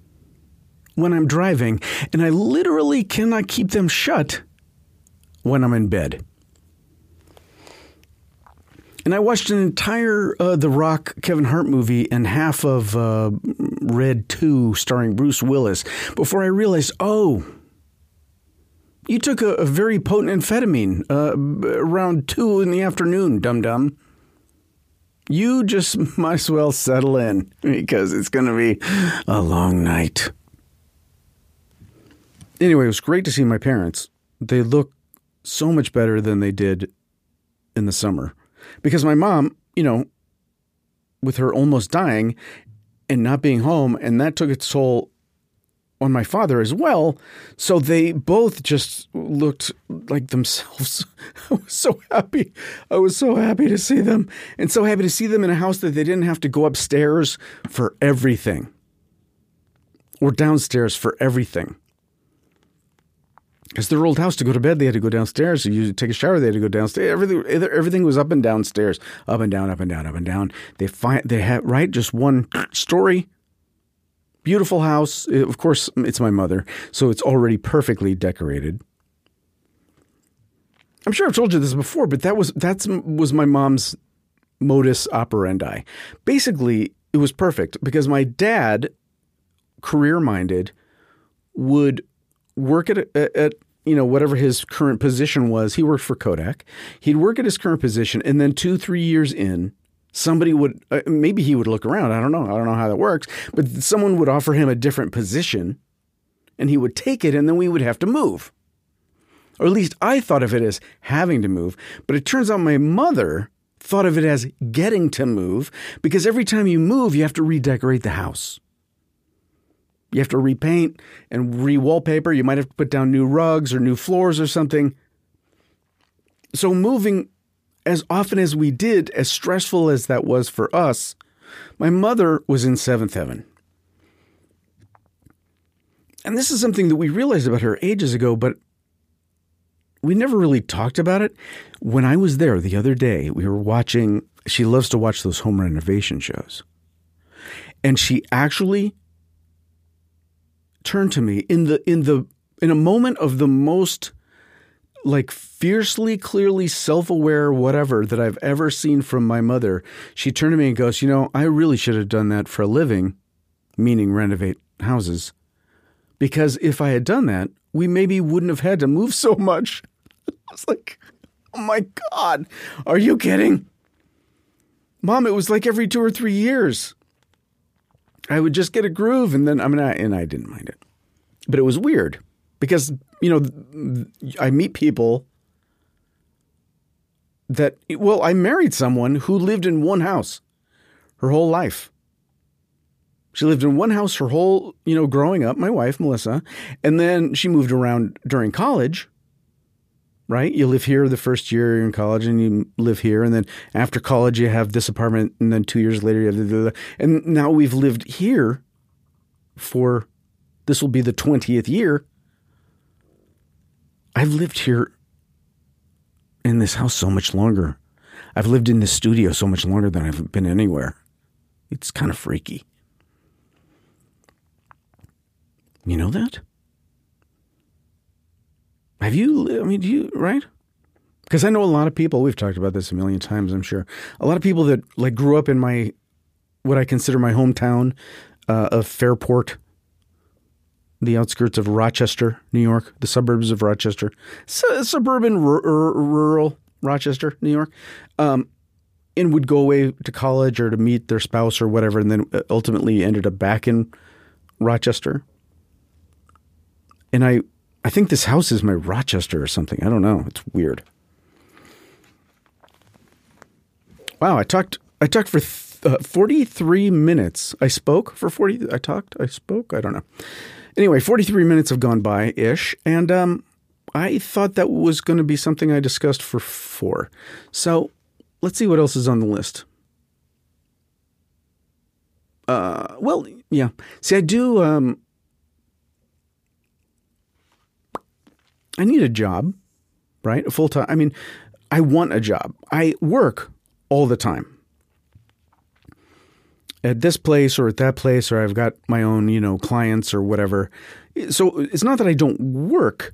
when I'm driving, and I literally cannot keep them shut when I'm in bed. And I watched an entire uh, The Rock Kevin Hart movie and half of uh, Red two starring Bruce Willis before I realized, oh, you took a, a very potent amphetamine uh, around two in the afternoon, dum-dum. You just might as well settle in because it's going to be a long night. Anyway, it was great to see my parents. They look so much better than they did in the summer. Because my mom, you know, with her almost dying and not being home, and that took its toll on my father as well. So they both just looked like themselves. I was so happy. I was so happy to see them and so happy to see them in a house that they didn't have to go upstairs for everything or downstairs for everything. Because their old house, to go to bed, they had to go downstairs. You take a shower, they had to go downstairs. Everything, everything was up and downstairs, up and down, up and down, up and down. They find they had right just one story, beautiful house. Of course, it's my mother, so it's already perfectly decorated. I'm sure I've told you this before, but that was that's was my mom's modus operandi. Basically, it was perfect because my dad, career-minded, would work at, at, at, you know, whatever his current position was. He worked for Kodak. He'd work at his current position. And then two, three years in, somebody would, uh, maybe he would look around. I don't know. I don't know how that works. But someone would offer him a different position and he would take it. And then we would have to move. Or at least I thought of it as having to move. But it turns out my mother thought of it as getting to move, because every time you move, you have to redecorate the house. You have to repaint and re-wallpaper. You might have to put down new rugs or new floors or something. So moving as often as we did, as stressful as that was for us, my mother was in seventh heaven. And this is something that we realized about her ages ago, but we never really talked about it. When I was there the other day, we were watching, she loves to watch those home renovation shows. And she actually turned to me in the in the in a moment of the most, like, fiercely, clearly self-aware whatever that I've ever seen from my mother. She turned to me and goes, you know, I really should have done that for a living, meaning renovate houses, because if I had done that, we maybe wouldn't have had to move so much. I was like, oh my God, are you kidding? Mom, it was like every two or three years. I would just get a groove, and then I mean, I, and I didn't mind it, but it was weird because, you know, I meet people that, well, I married someone who lived in one house her whole life. She lived in one house her whole, you know, growing up, my wife, Melissa, and then she moved around during college, right? You live here the first year you're in college and you live here. And then after college, you have this apartment. And then two years later, you have blah, blah, blah. And now we've lived here for, this will be the twentieth year. I've lived here in this house so much longer. I've lived in this studio so much longer than I've been anywhere. It's kind of freaky. You know that? Have you, I mean, do you, right? Because I know a lot of people, we've talked about this a million times, I'm sure, a lot of people that like grew up in my, what I consider my hometown uh, of Fairport, the outskirts of Rochester, New York, the suburbs of Rochester, su- suburban, r- r- rural Rochester, New York, um, and would go away to college or to meet their spouse or whatever, and then ultimately ended up back in Rochester. And I, I think this house is my Rochester or something. I don't know. It's weird. Wow, I talked I talked for th- uh, forty-three minutes. I spoke for forty I talked, I spoke, I don't know. Anyway, forty-three minutes have gone by-ish, and um, I thought that was going to be something I discussed for four. So let's see what else is on the list. Uh, well, yeah. See, I do um, – I need a job, right? A full-time – I mean, I want a job. I work all the time at this place or at that place, or I've got my own, you know, clients or whatever. So it's not that I don't work,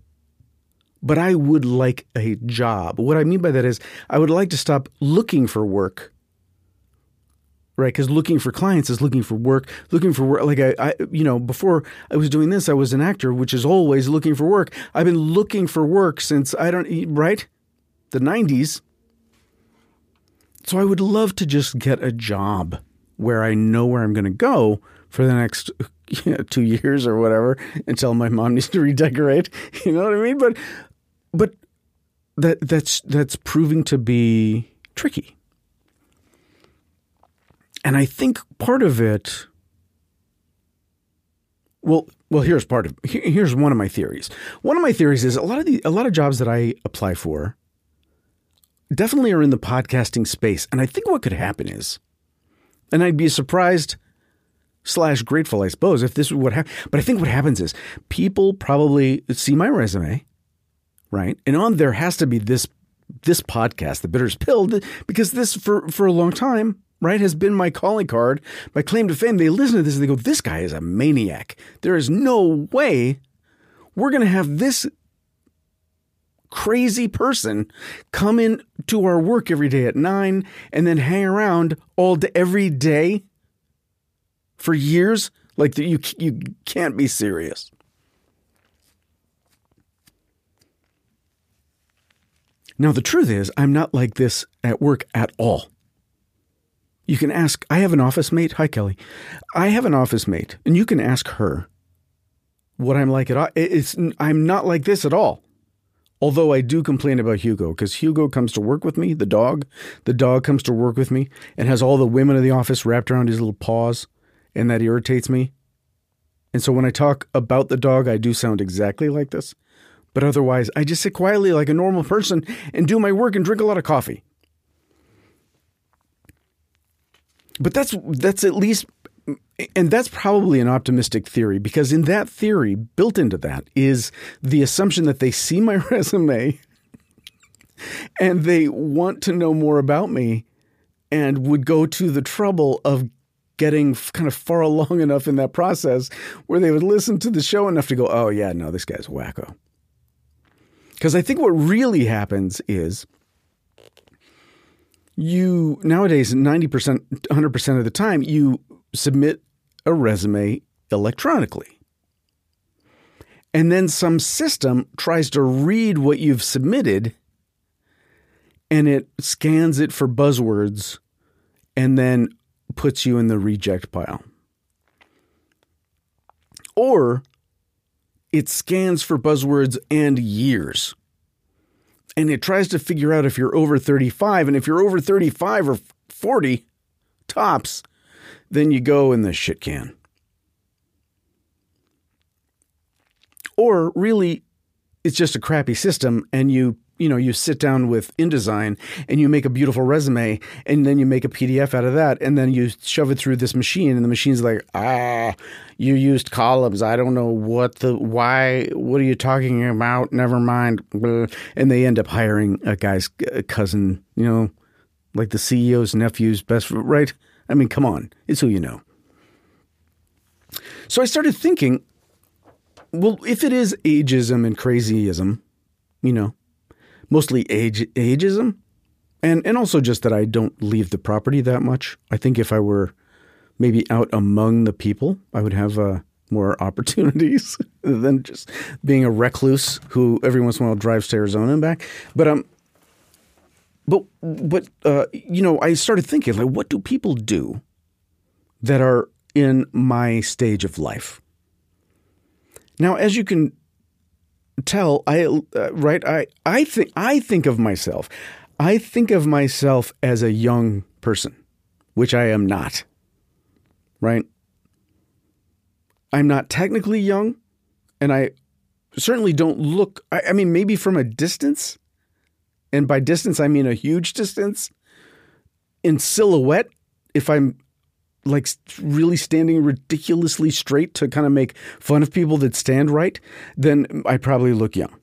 but I would like a job. What I mean by that is I would like to stop looking for work, right? Because looking for clients is looking for work, looking for work. Like I, I, you know, before I was doing this, I was an actor, which is always looking for work. I've been looking for work since I don't, right? The nineties. So I would love to just get a job where I know where I'm going to go for the next you know, two years or whatever until my mom needs to redecorate. You know what I mean? But but that that's that's proving to be tricky. And I think part of it – well, well, here's part of – here's one of my theories. One of my theories is a lot of the, a lot of jobs that I apply for definitely are in the podcasting space. And I think what could happen is, and I'd be surprised slash grateful, I suppose, if this would happen. But I think what happens is people probably see my resume, right? And on there has to be this, this podcast, The Bitterest Pill, because this for, for a long time, right, has been my calling card, my claim to fame. They listen to this and they go, this guy is a maniac. There is no way we're going to have this crazy person come in to our work every day at nine and then hang around all day, every day for years. Like the, you, you can't be serious. Now, the truth is I'm not like this at work at all. You can ask, I have an office mate. Hi, Kelly. I have an office mate, and you can ask her what I'm like at. It's, I'm not like this at all. Although I do complain about Hugo, because Hugo comes to work with me, the dog. The dog comes to work with me and has all the women of the office wrapped around his little paws, and that irritates me. And so when I talk about the dog, I do sound exactly like this. But otherwise, I just sit quietly like a normal person and do my work and drink a lot of coffee. But that's that's at least, and that's probably an optimistic theory, because in that theory, built into that is the assumption that they see my resume and they want to know more about me and would go to the trouble of getting kind of far along enough in that process where they would listen to the show enough to go, oh, yeah, no, this guy's wacko. Because I think what really happens is you nowadays, ninety percent, one hundred percent of the time, you submit a resume electronically. And then some system tries to read what you've submitted and it scans it for buzzwords and then puts you in the reject pile. Or it scans for buzzwords and years. And it tries to figure out if you're over thirty-five. And if you're over thirty-five or forty tops, then you go in the shit can. Or really, it's just a crappy system, and you, you know, you sit down with InDesign and you make a beautiful resume, and then you make a P D F out of that, and then you shove it through this machine, and the machine's like, ah, you used columns. I don't know what the, why, what are you talking about? Never mind. And they end up hiring a guy's cousin, you know, like the C E O's nephew's best friend, right? I mean, come on. It's who you know. So I started thinking, well, if it is ageism and crazyism, you know, mostly age ageism, and and also just that I don't leave the property that much. I think if I were maybe out among the people, I would have uh, more opportunities than just being a recluse who every once in a while drives to Arizona and back. But um, but but uh, you know, I started thinking, like, what do people do that are in my stage of life? Now, as you can tell, I uh, right, I I think I think of myself, I think of myself as a young person, which I am not. Right? I'm not technically young, and I certainly don't look. I, I mean, maybe from a distance, and by distance I mean a huge distance. In silhouette, if I'm like really standing ridiculously straight to kind of make fun of people that stand right, then I probably look young.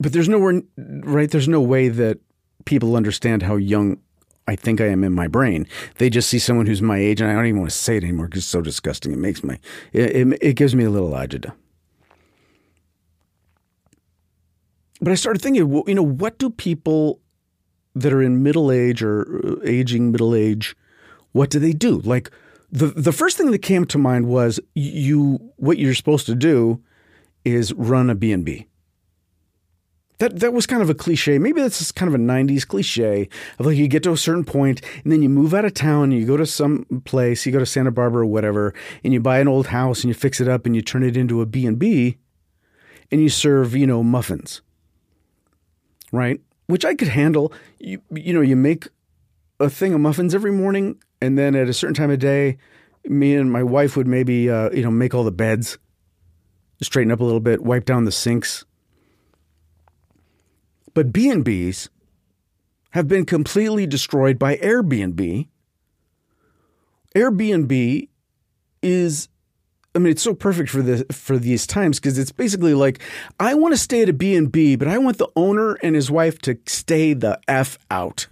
But there's nowhere, right? There's no way that people understand how young I think I am in my brain. They just see someone who's my age, and I don't even want to say it anymore because it's so disgusting. It makes my, it, it, it gives me a little agita. But I started thinking, you know, what do people that are in middle age or aging middle age, what do they do? Like the the first thing that came to mind was you what you're supposed to do is run a B and B. That that was kind of a cliche. Maybe that's kind of a nineties cliche of like you get to a certain point and then you move out of town and you go to some place, you go to Santa Barbara or whatever, and you buy an old house and you fix it up and you turn it into a B and B and you serve, you know, muffins. Right? Which I could handle. You, you know, you make a thing of muffins every morning, and then at a certain time of day, me and my wife would maybe, uh, you know, make all the beds, straighten up a little bit, wipe down the sinks. But B and Bs have been completely destroyed by Airbnb. Airbnb is, I mean, it's so perfect for the for these times because it's basically like, I want to stay at a B and B, but I want the owner and his wife to stay the F out.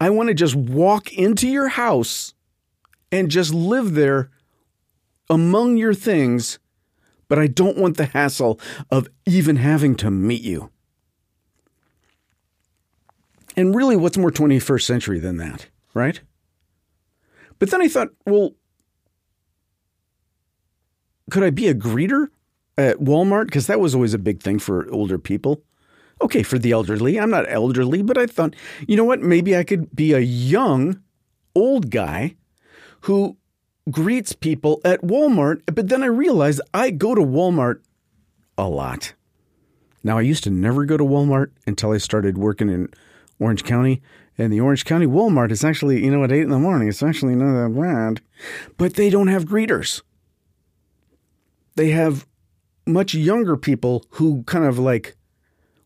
I want to just walk into your house and just live there among your things, but I don't want the hassle of even having to meet you. And really, what's more twenty-first century than that, right? But then I thought, well, could I be a greeter at Walmart? Because that was always a big thing for older people. Okay, for the elderly. I'm not elderly, but I thought, you know what? Maybe I could be a young, old guy who greets people at Walmart. But then I realized I go to Walmart a lot. Now, I used to never go to Walmart until I started working in Orange County. And the Orange County Walmart is actually, you know, at eight in the morning. It's actually not that bad. But they don't have greeters. They have much younger people who kind of like,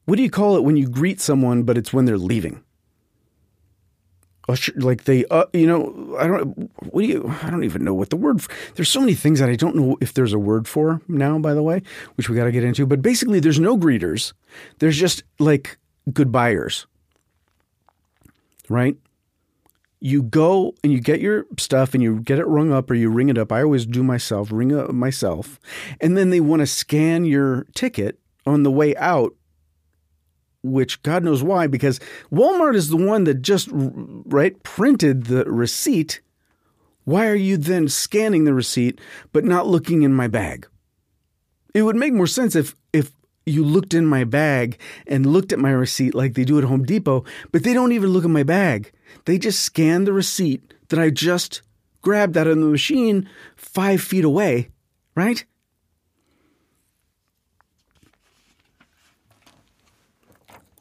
what do you call it when you greet someone, but it's when they're leaving? Like they, uh, you know, I don't, what do you, I don't even know what the word, for, there's so many things that I don't know if there's a word for now, by the way, which we got to get into. But basically there's no greeters. There's just like goodbyers, right? You go and you get your stuff and you get it rung up or you ring it up. I always do myself, ring up myself. And then they want to scan your ticket on the way out, which God knows why, because Walmart is the one that just, right, printed the receipt. Why are you then scanning the receipt but not looking in my bag? It would make more sense if if you looked in my bag and looked at my receipt like they do at Home Depot, but they don't even look at my bag. They just scan the receipt that I just grabbed out of the machine five feet away, right?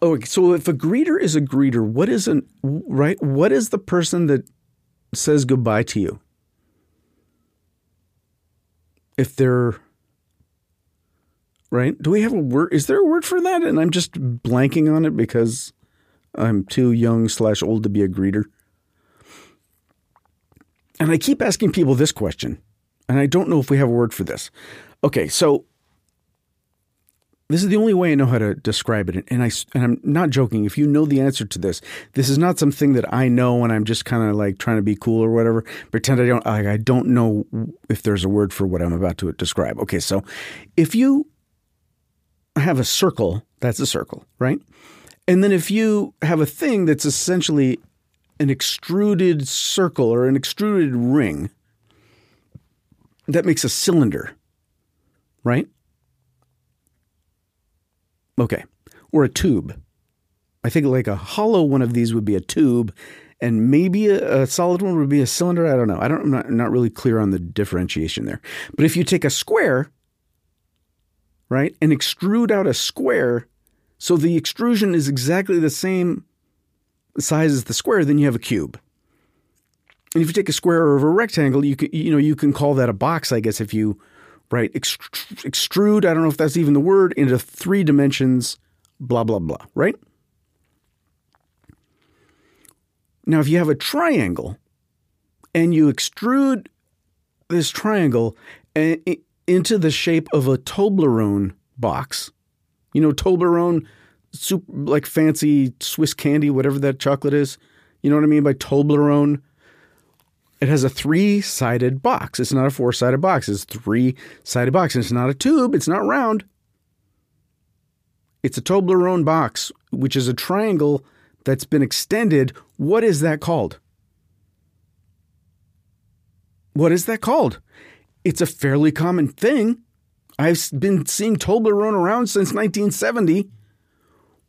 Oh, so if a greeter is a greeter, what is an right? What is the person that says goodbye to you? If they're right? Do we have a word? Is there a word for that? And I'm just blanking on it because I'm too young slash old to be a greeter. And I keep asking people this question, and I don't know if we have a word for this. Okay, so this is the only way I know how to describe it. And, I, and I'm not joking. If you know the answer to this, this is not something that I know and I'm just kind of like trying to be cool or whatever. Pretend I don't, I, I don't know if there's a word for what I'm about to describe. Okay, so if you have a circle, that's a circle, right? And then if you have a thing that's essentially an extruded circle or an extruded ring, that makes a cylinder, right? Okay. Or a tube. I think like a hollow one of these would be a tube, and maybe a, a solid one would be a cylinder. I don't know. I don't, I'm not, I'm not really clear on the differentiation there. But if you take a square, right, and extrude out a square, so the extrusion is exactly the same size as the square, then you have a cube. And if you take a square or a rectangle, you can, you know, you can call that a box, I guess, if you, right, extrude, I don't know if that's even the word, into three dimensions, blah, blah, blah, right? Now, if you have a triangle and you extrude this triangle into the shape of a Toblerone box, you know, Toblerone, super, like fancy Swiss candy, whatever that chocolate is, you know what I mean by Toblerone? It has a three-sided box. It's not a four-sided box. It's a three-sided box. And it's not a tube. It's not round. It's a Toblerone box, which is a triangle that's been extended. What is that called? What is that called? It's a fairly common thing. I've been seeing Toblerone around since nineteen seventy.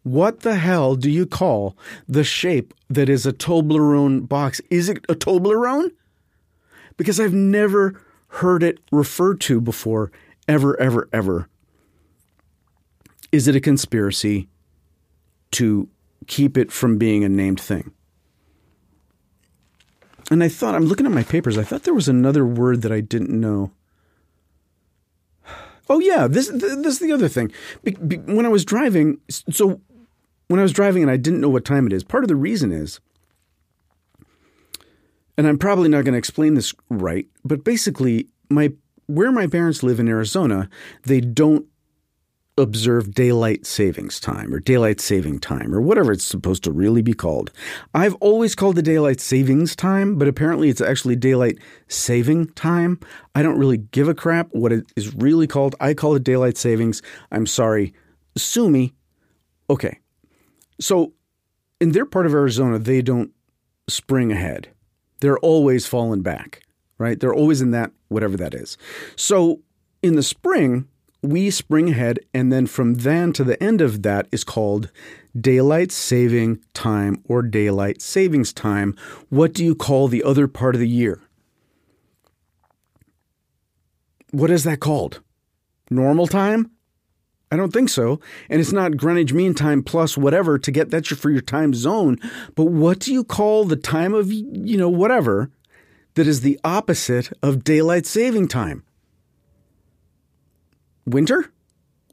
What the hell do you call the shape that is a Toblerone box? Is it a Toblerone? Because I've never heard it referred to before, ever, ever, ever. Is it a conspiracy to keep it from being a named thing? And I thought, I'm looking at my papers, I thought there was another word that I didn't know. Oh, yeah, this, this is the other thing. Be, be, when I was driving, so when I was driving and I didn't know what time it is, part of the reason is, and I'm probably not going to explain this right, but basically my where my parents live in Arizona, they don't observe daylight savings time or daylight saving time or whatever it's supposed to really be called. I've always called it daylight savings time, but apparently it's actually daylight saving time. I don't really give a crap what it is really called. I call it daylight savings. I'm sorry. Sue me. Okay. So in their part of Arizona, they don't spring ahead. They're always falling back, right? They're always in that, whatever that is. So in the spring, we spring ahead, and then from then to the end of that is called daylight saving time or daylight savings time. What do you call the other part of the year? What is that called? Normal time? I don't think so. And it's not Greenwich Mean Time plus whatever to get that for your time zone. But what do you call the time of, you know, whatever that is the opposite of daylight saving time? Winter?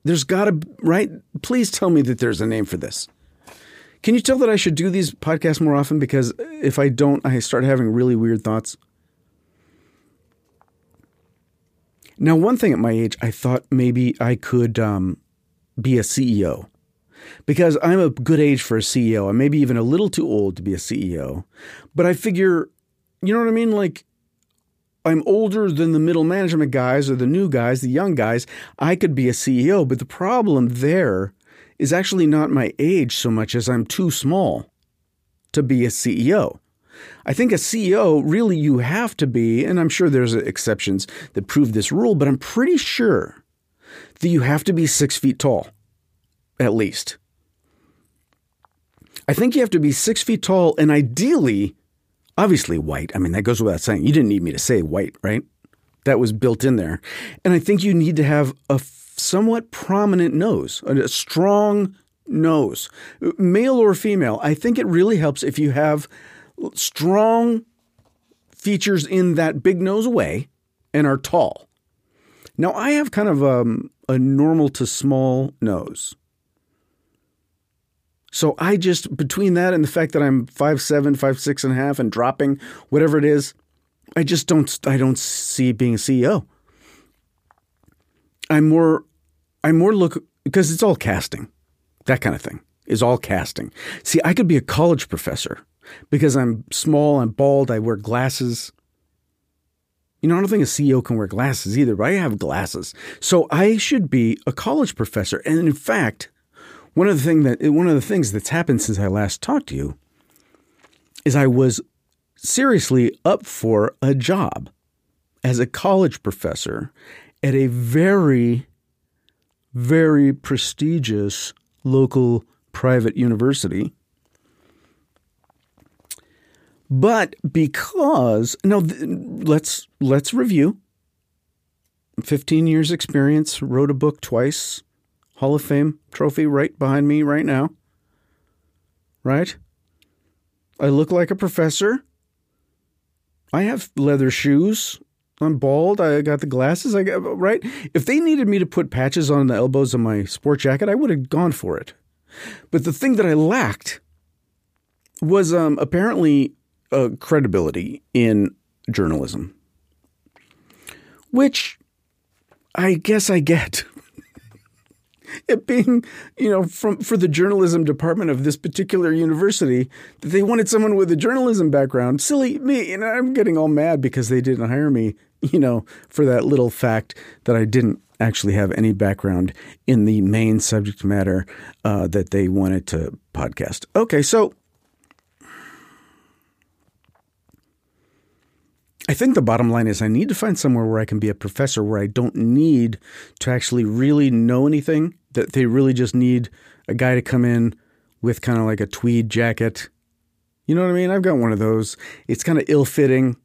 There's got to, right? Please tell me that there's a name for this. Can you tell that I should do these podcasts more often? Because if I don't, I start having really weird thoughts. Now, one thing at my age, I thought maybe I could um, be a C E O because I'm a good age for a C E O. I may be even a little too old to be a C E O, but I figure, you know what I mean? Like, I'm older than the middle management guys or the new guys, the young guys. I could be a C E O, but the problem there is actually not my age so much as I'm too small to be a C E O. I think a C E O, really you have to be, and I'm sure there's exceptions that prove this rule, but I'm pretty sure that you have to be six feet tall, at least. I think you have to be six feet tall and ideally obviously white. I mean, that goes without saying. You didn't need me to say white, right? That was built in there. And I think you need to have a f- somewhat prominent nose, a strong nose, male or female. I think it really helps if you have strong features in that big nose way and are tall. Now, I have kind of um, a normal to small nose. So I just, between that and the fact that I'm five seven, five six and a half and dropping, whatever it is, I just don't, I don't see being a C E O. I'm more, I more look, because it's all casting. That kind of thing is all casting. See, I could be a college professor because I'm small, I'm bald, I wear glasses. You know, I don't think a C E O can wear glasses either, but I have glasses. So I should be a college professor. And in fact, one of the thing that one of the things that's happened since I last talked to you is I was seriously up for a job as a college professor at a very, very prestigious local private university. But because now th- let's let's review. fifteen years experience, wrote a book twice, Hall of Fame trophy right behind me right now. Right? I look like a professor. I have leather shoes. I'm bald. I got the glasses. I got right. If they needed me to put patches on the elbows of my sport jacket, I would have gone for it. But the thing that I lacked was um, apparently uh, credibility in journalism, which I guess I get. It being, you know, from for the journalism department of this particular university, that they wanted someone with a journalism background. Silly me. And I'm getting all mad because they didn't hire me, you know, for that little fact that I didn't actually have any background in the main subject matter uh, that they wanted to podcast. Okay, so I think the bottom line is I need to find somewhere where I can be a professor, where I don't need to actually really know anything, that they really just need a guy to come in with kind of like a tweed jacket. You know what I mean? I've got one of those. It's kind of ill-fitting.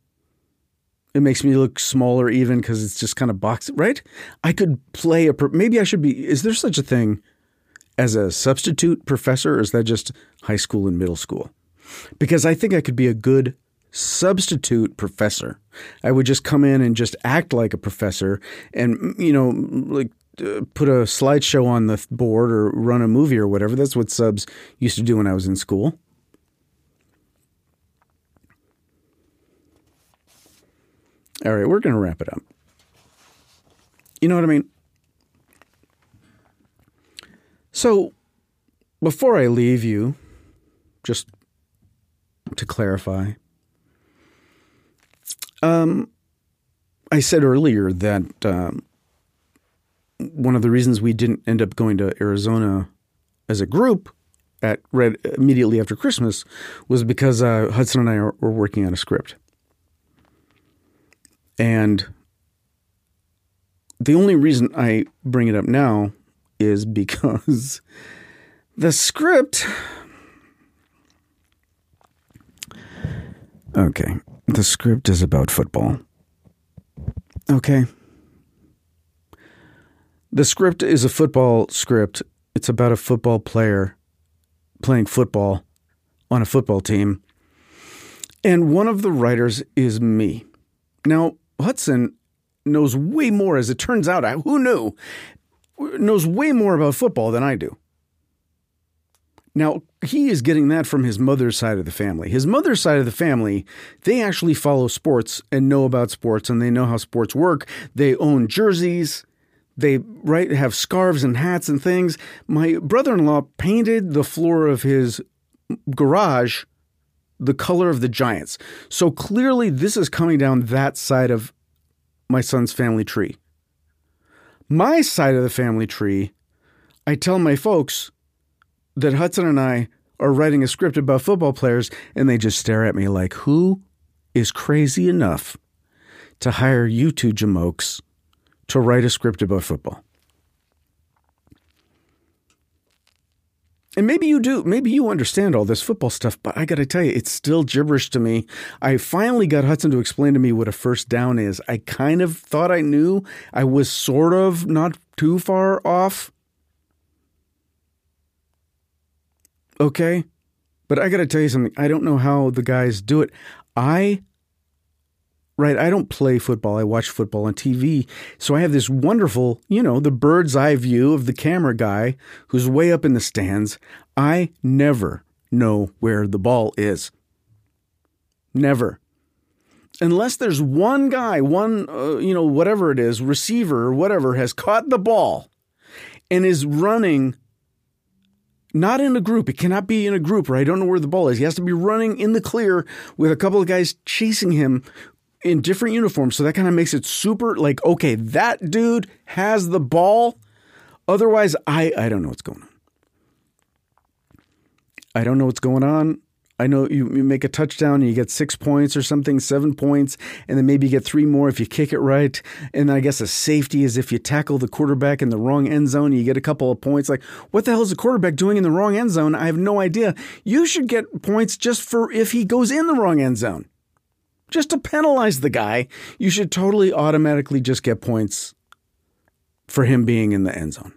It makes me look smaller even because it's just kind of boxed, right? I could play a – maybe I should be – is there such a thing as a substitute professor, or is that just high school and middle school? Because I think I could be a good substitute professor. I would just come in and just act like a professor and, you know, like uh, put a slideshow on the board or run a movie or whatever. That's what subs used to do when I was in school. All right, we're going to wrap it up. You know what I mean? So before I leave you, just to clarify, Um, I said earlier that um, one of the reasons we didn't end up going to Arizona as a group at Red immediately after Christmas was because uh, Hudson and I are, were working on a script. And the only reason I bring it up now is because the script – okay. The script is about football. Okay. The script is a football script. It's about a football player playing football on a football team. And one of the writers is me. Now, Hudson knows way more, as it turns out, I, who knew, knows way more about football than I do. Now, he is getting that from his mother's side of the family. His mother's side of the family, they actually follow sports and know about sports, and they know how sports work. They own jerseys. They right have scarves and hats and things. My brother-in-law painted the floor of his garage the color of the Giants. So clearly this is coming down that side of my son's family tree. My side of the family tree, I tell my folks that Hudson and I are writing a script about football players, and they just stare at me like, who is crazy enough to hire you two jamokes to write a script about football? And maybe you do. Maybe you understand all this football stuff, but I got to tell you, it's still gibberish to me. I finally got Hudson to explain to me what a first down is. I kind of thought I knew. I was sort of not too far off. Okay, but I got to tell you something. I don't know how the guys do it. I, right, I don't play football. I watch football on T V. So I have this wonderful, you know, the bird's eye view of the camera guy who's way up in the stands. I never know where the ball is. Never. Unless there's one guy, one, uh, you know, whatever it is, receiver or whatever, has caught the ball and is running. Not in a group. It cannot be in a group where I don't know where the ball is. He has to be running in the clear with a couple of guys chasing him in different uniforms. So that kind of makes it super like, okay, that dude has the ball. Otherwise, I, I don't know what's going on. I don't know what's going on. I know you, you make a touchdown and you get six points or something, seven points, and then maybe you get three more if you kick it right. And then I guess a safety is if you tackle the quarterback in the wrong end zone, you get a couple of points. Like, what the hell is the quarterback doing in the wrong end zone? I have no idea. You should get points just for if he goes in the wrong end zone. Just to penalize the guy, you should totally automatically just get points for him being in the end zone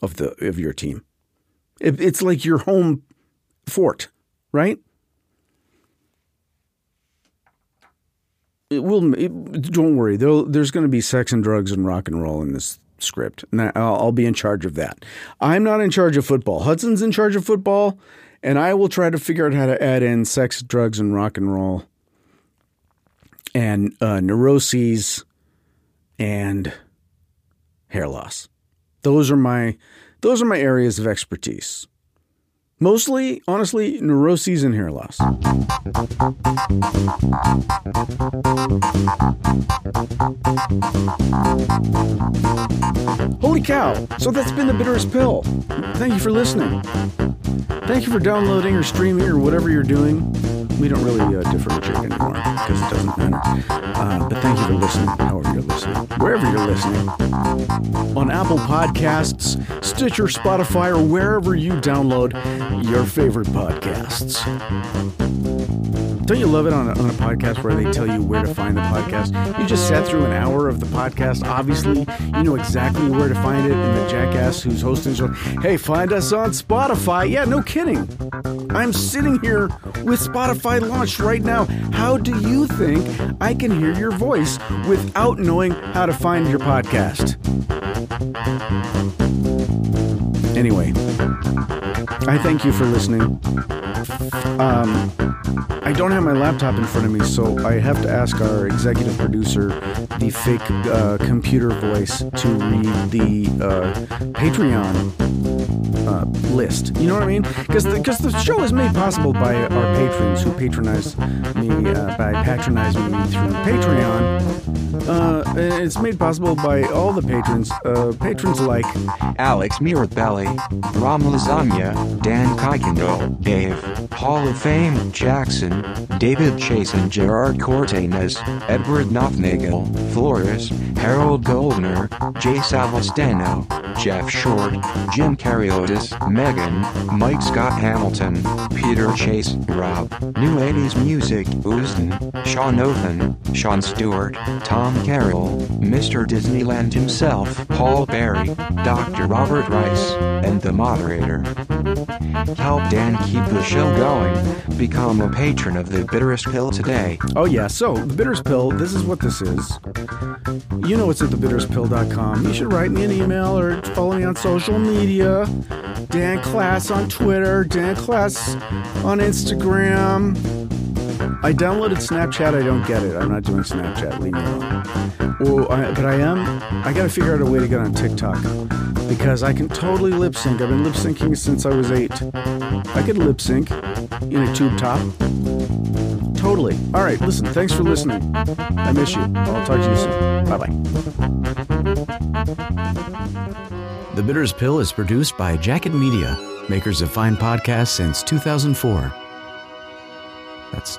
of the of your team. It, it's like your home fort. Right? It will. It, don't worry. There's going to be sex and drugs and rock and roll in this script, and I, I'll, I'll be in charge of that. I'm not in charge of football. Hudson's in charge of football, and I will try to figure out how to add in sex, drugs, and rock and roll, and uh, neuroses, and hair loss. Those are my. Those are my areas of expertise. Mostly, honestly, neuroses and hair loss. Holy cow! So that's been The Bitterest Pill. Thank you for listening. Thank you for downloading or streaming or whatever you're doing. We don't really uh, differentiate anymore because it doesn't matter. Uh, but thank you for listening, however you're listening, wherever you're listening, on Apple Podcasts, Stitcher, Spotify, or wherever you download your favorite podcasts. Don't you love it on a, on a podcast where they tell you where to find the podcast? You just sat through an hour of the podcast. Obviously, you know exactly where to find it. And the jackass who's hosting is like, hey, find us on Spotify. Yeah, no kidding. I'm sitting here with Spotify launched right now. How do you think I can hear your voice without knowing how to find your podcast? Anyway, I thank you for listening. Um, I don't have my laptop in front of me, so I have to ask our executive producer, the fake uh, computer voice, to read the uh, Patreon uh, list. You know what I mean? Because the, because the show is made possible by our patrons who patronize me uh, by patronizing me through Patreon. Uh, and it's made possible by all the patrons. Uh, patrons like Alex Mirabelli, Ram Lasagna, Dan Kuykendall, Dave, Hall of Fame Jackson, David Chase and Gerard Cortanez, Edward Knopfnagel, Flores, Harold Goldner, Jay Salvestano, Jeff Short, Jim Karyotis, Megan, Mike Scott Hamilton, Peter Chase, Rob, New eighties Music, Oozden, Sean Othan, Sean Stewart, Tom Carroll, Mister Disneyland himself, Paul Berry, Doctor Robert Rice, and the moderator. Help Dan keep the show going. Become a patron of The Bitterest Pill today. Oh yeah, so The Bitterest Pill, this is what this is. You know it's at the bitterest pill dot com. You should write me an email or follow me on social media. Dan Klass on Twitter, Dan Klass on Instagram. I downloaded Snapchat. I don't get it. I'm not doing Snapchat. Leave me alone. Well, I, but I am. I got to figure out a way to get on TikTok because I can totally lip sync. I've been lip syncing since I was eight. I could lip sync in a tube top. Totally. All right. Listen. Thanks for listening. I miss you. I'll talk to you soon. Bye bye. The Bitterest Pill is produced by Jacket Media, makers of fine podcasts since two thousand four. That's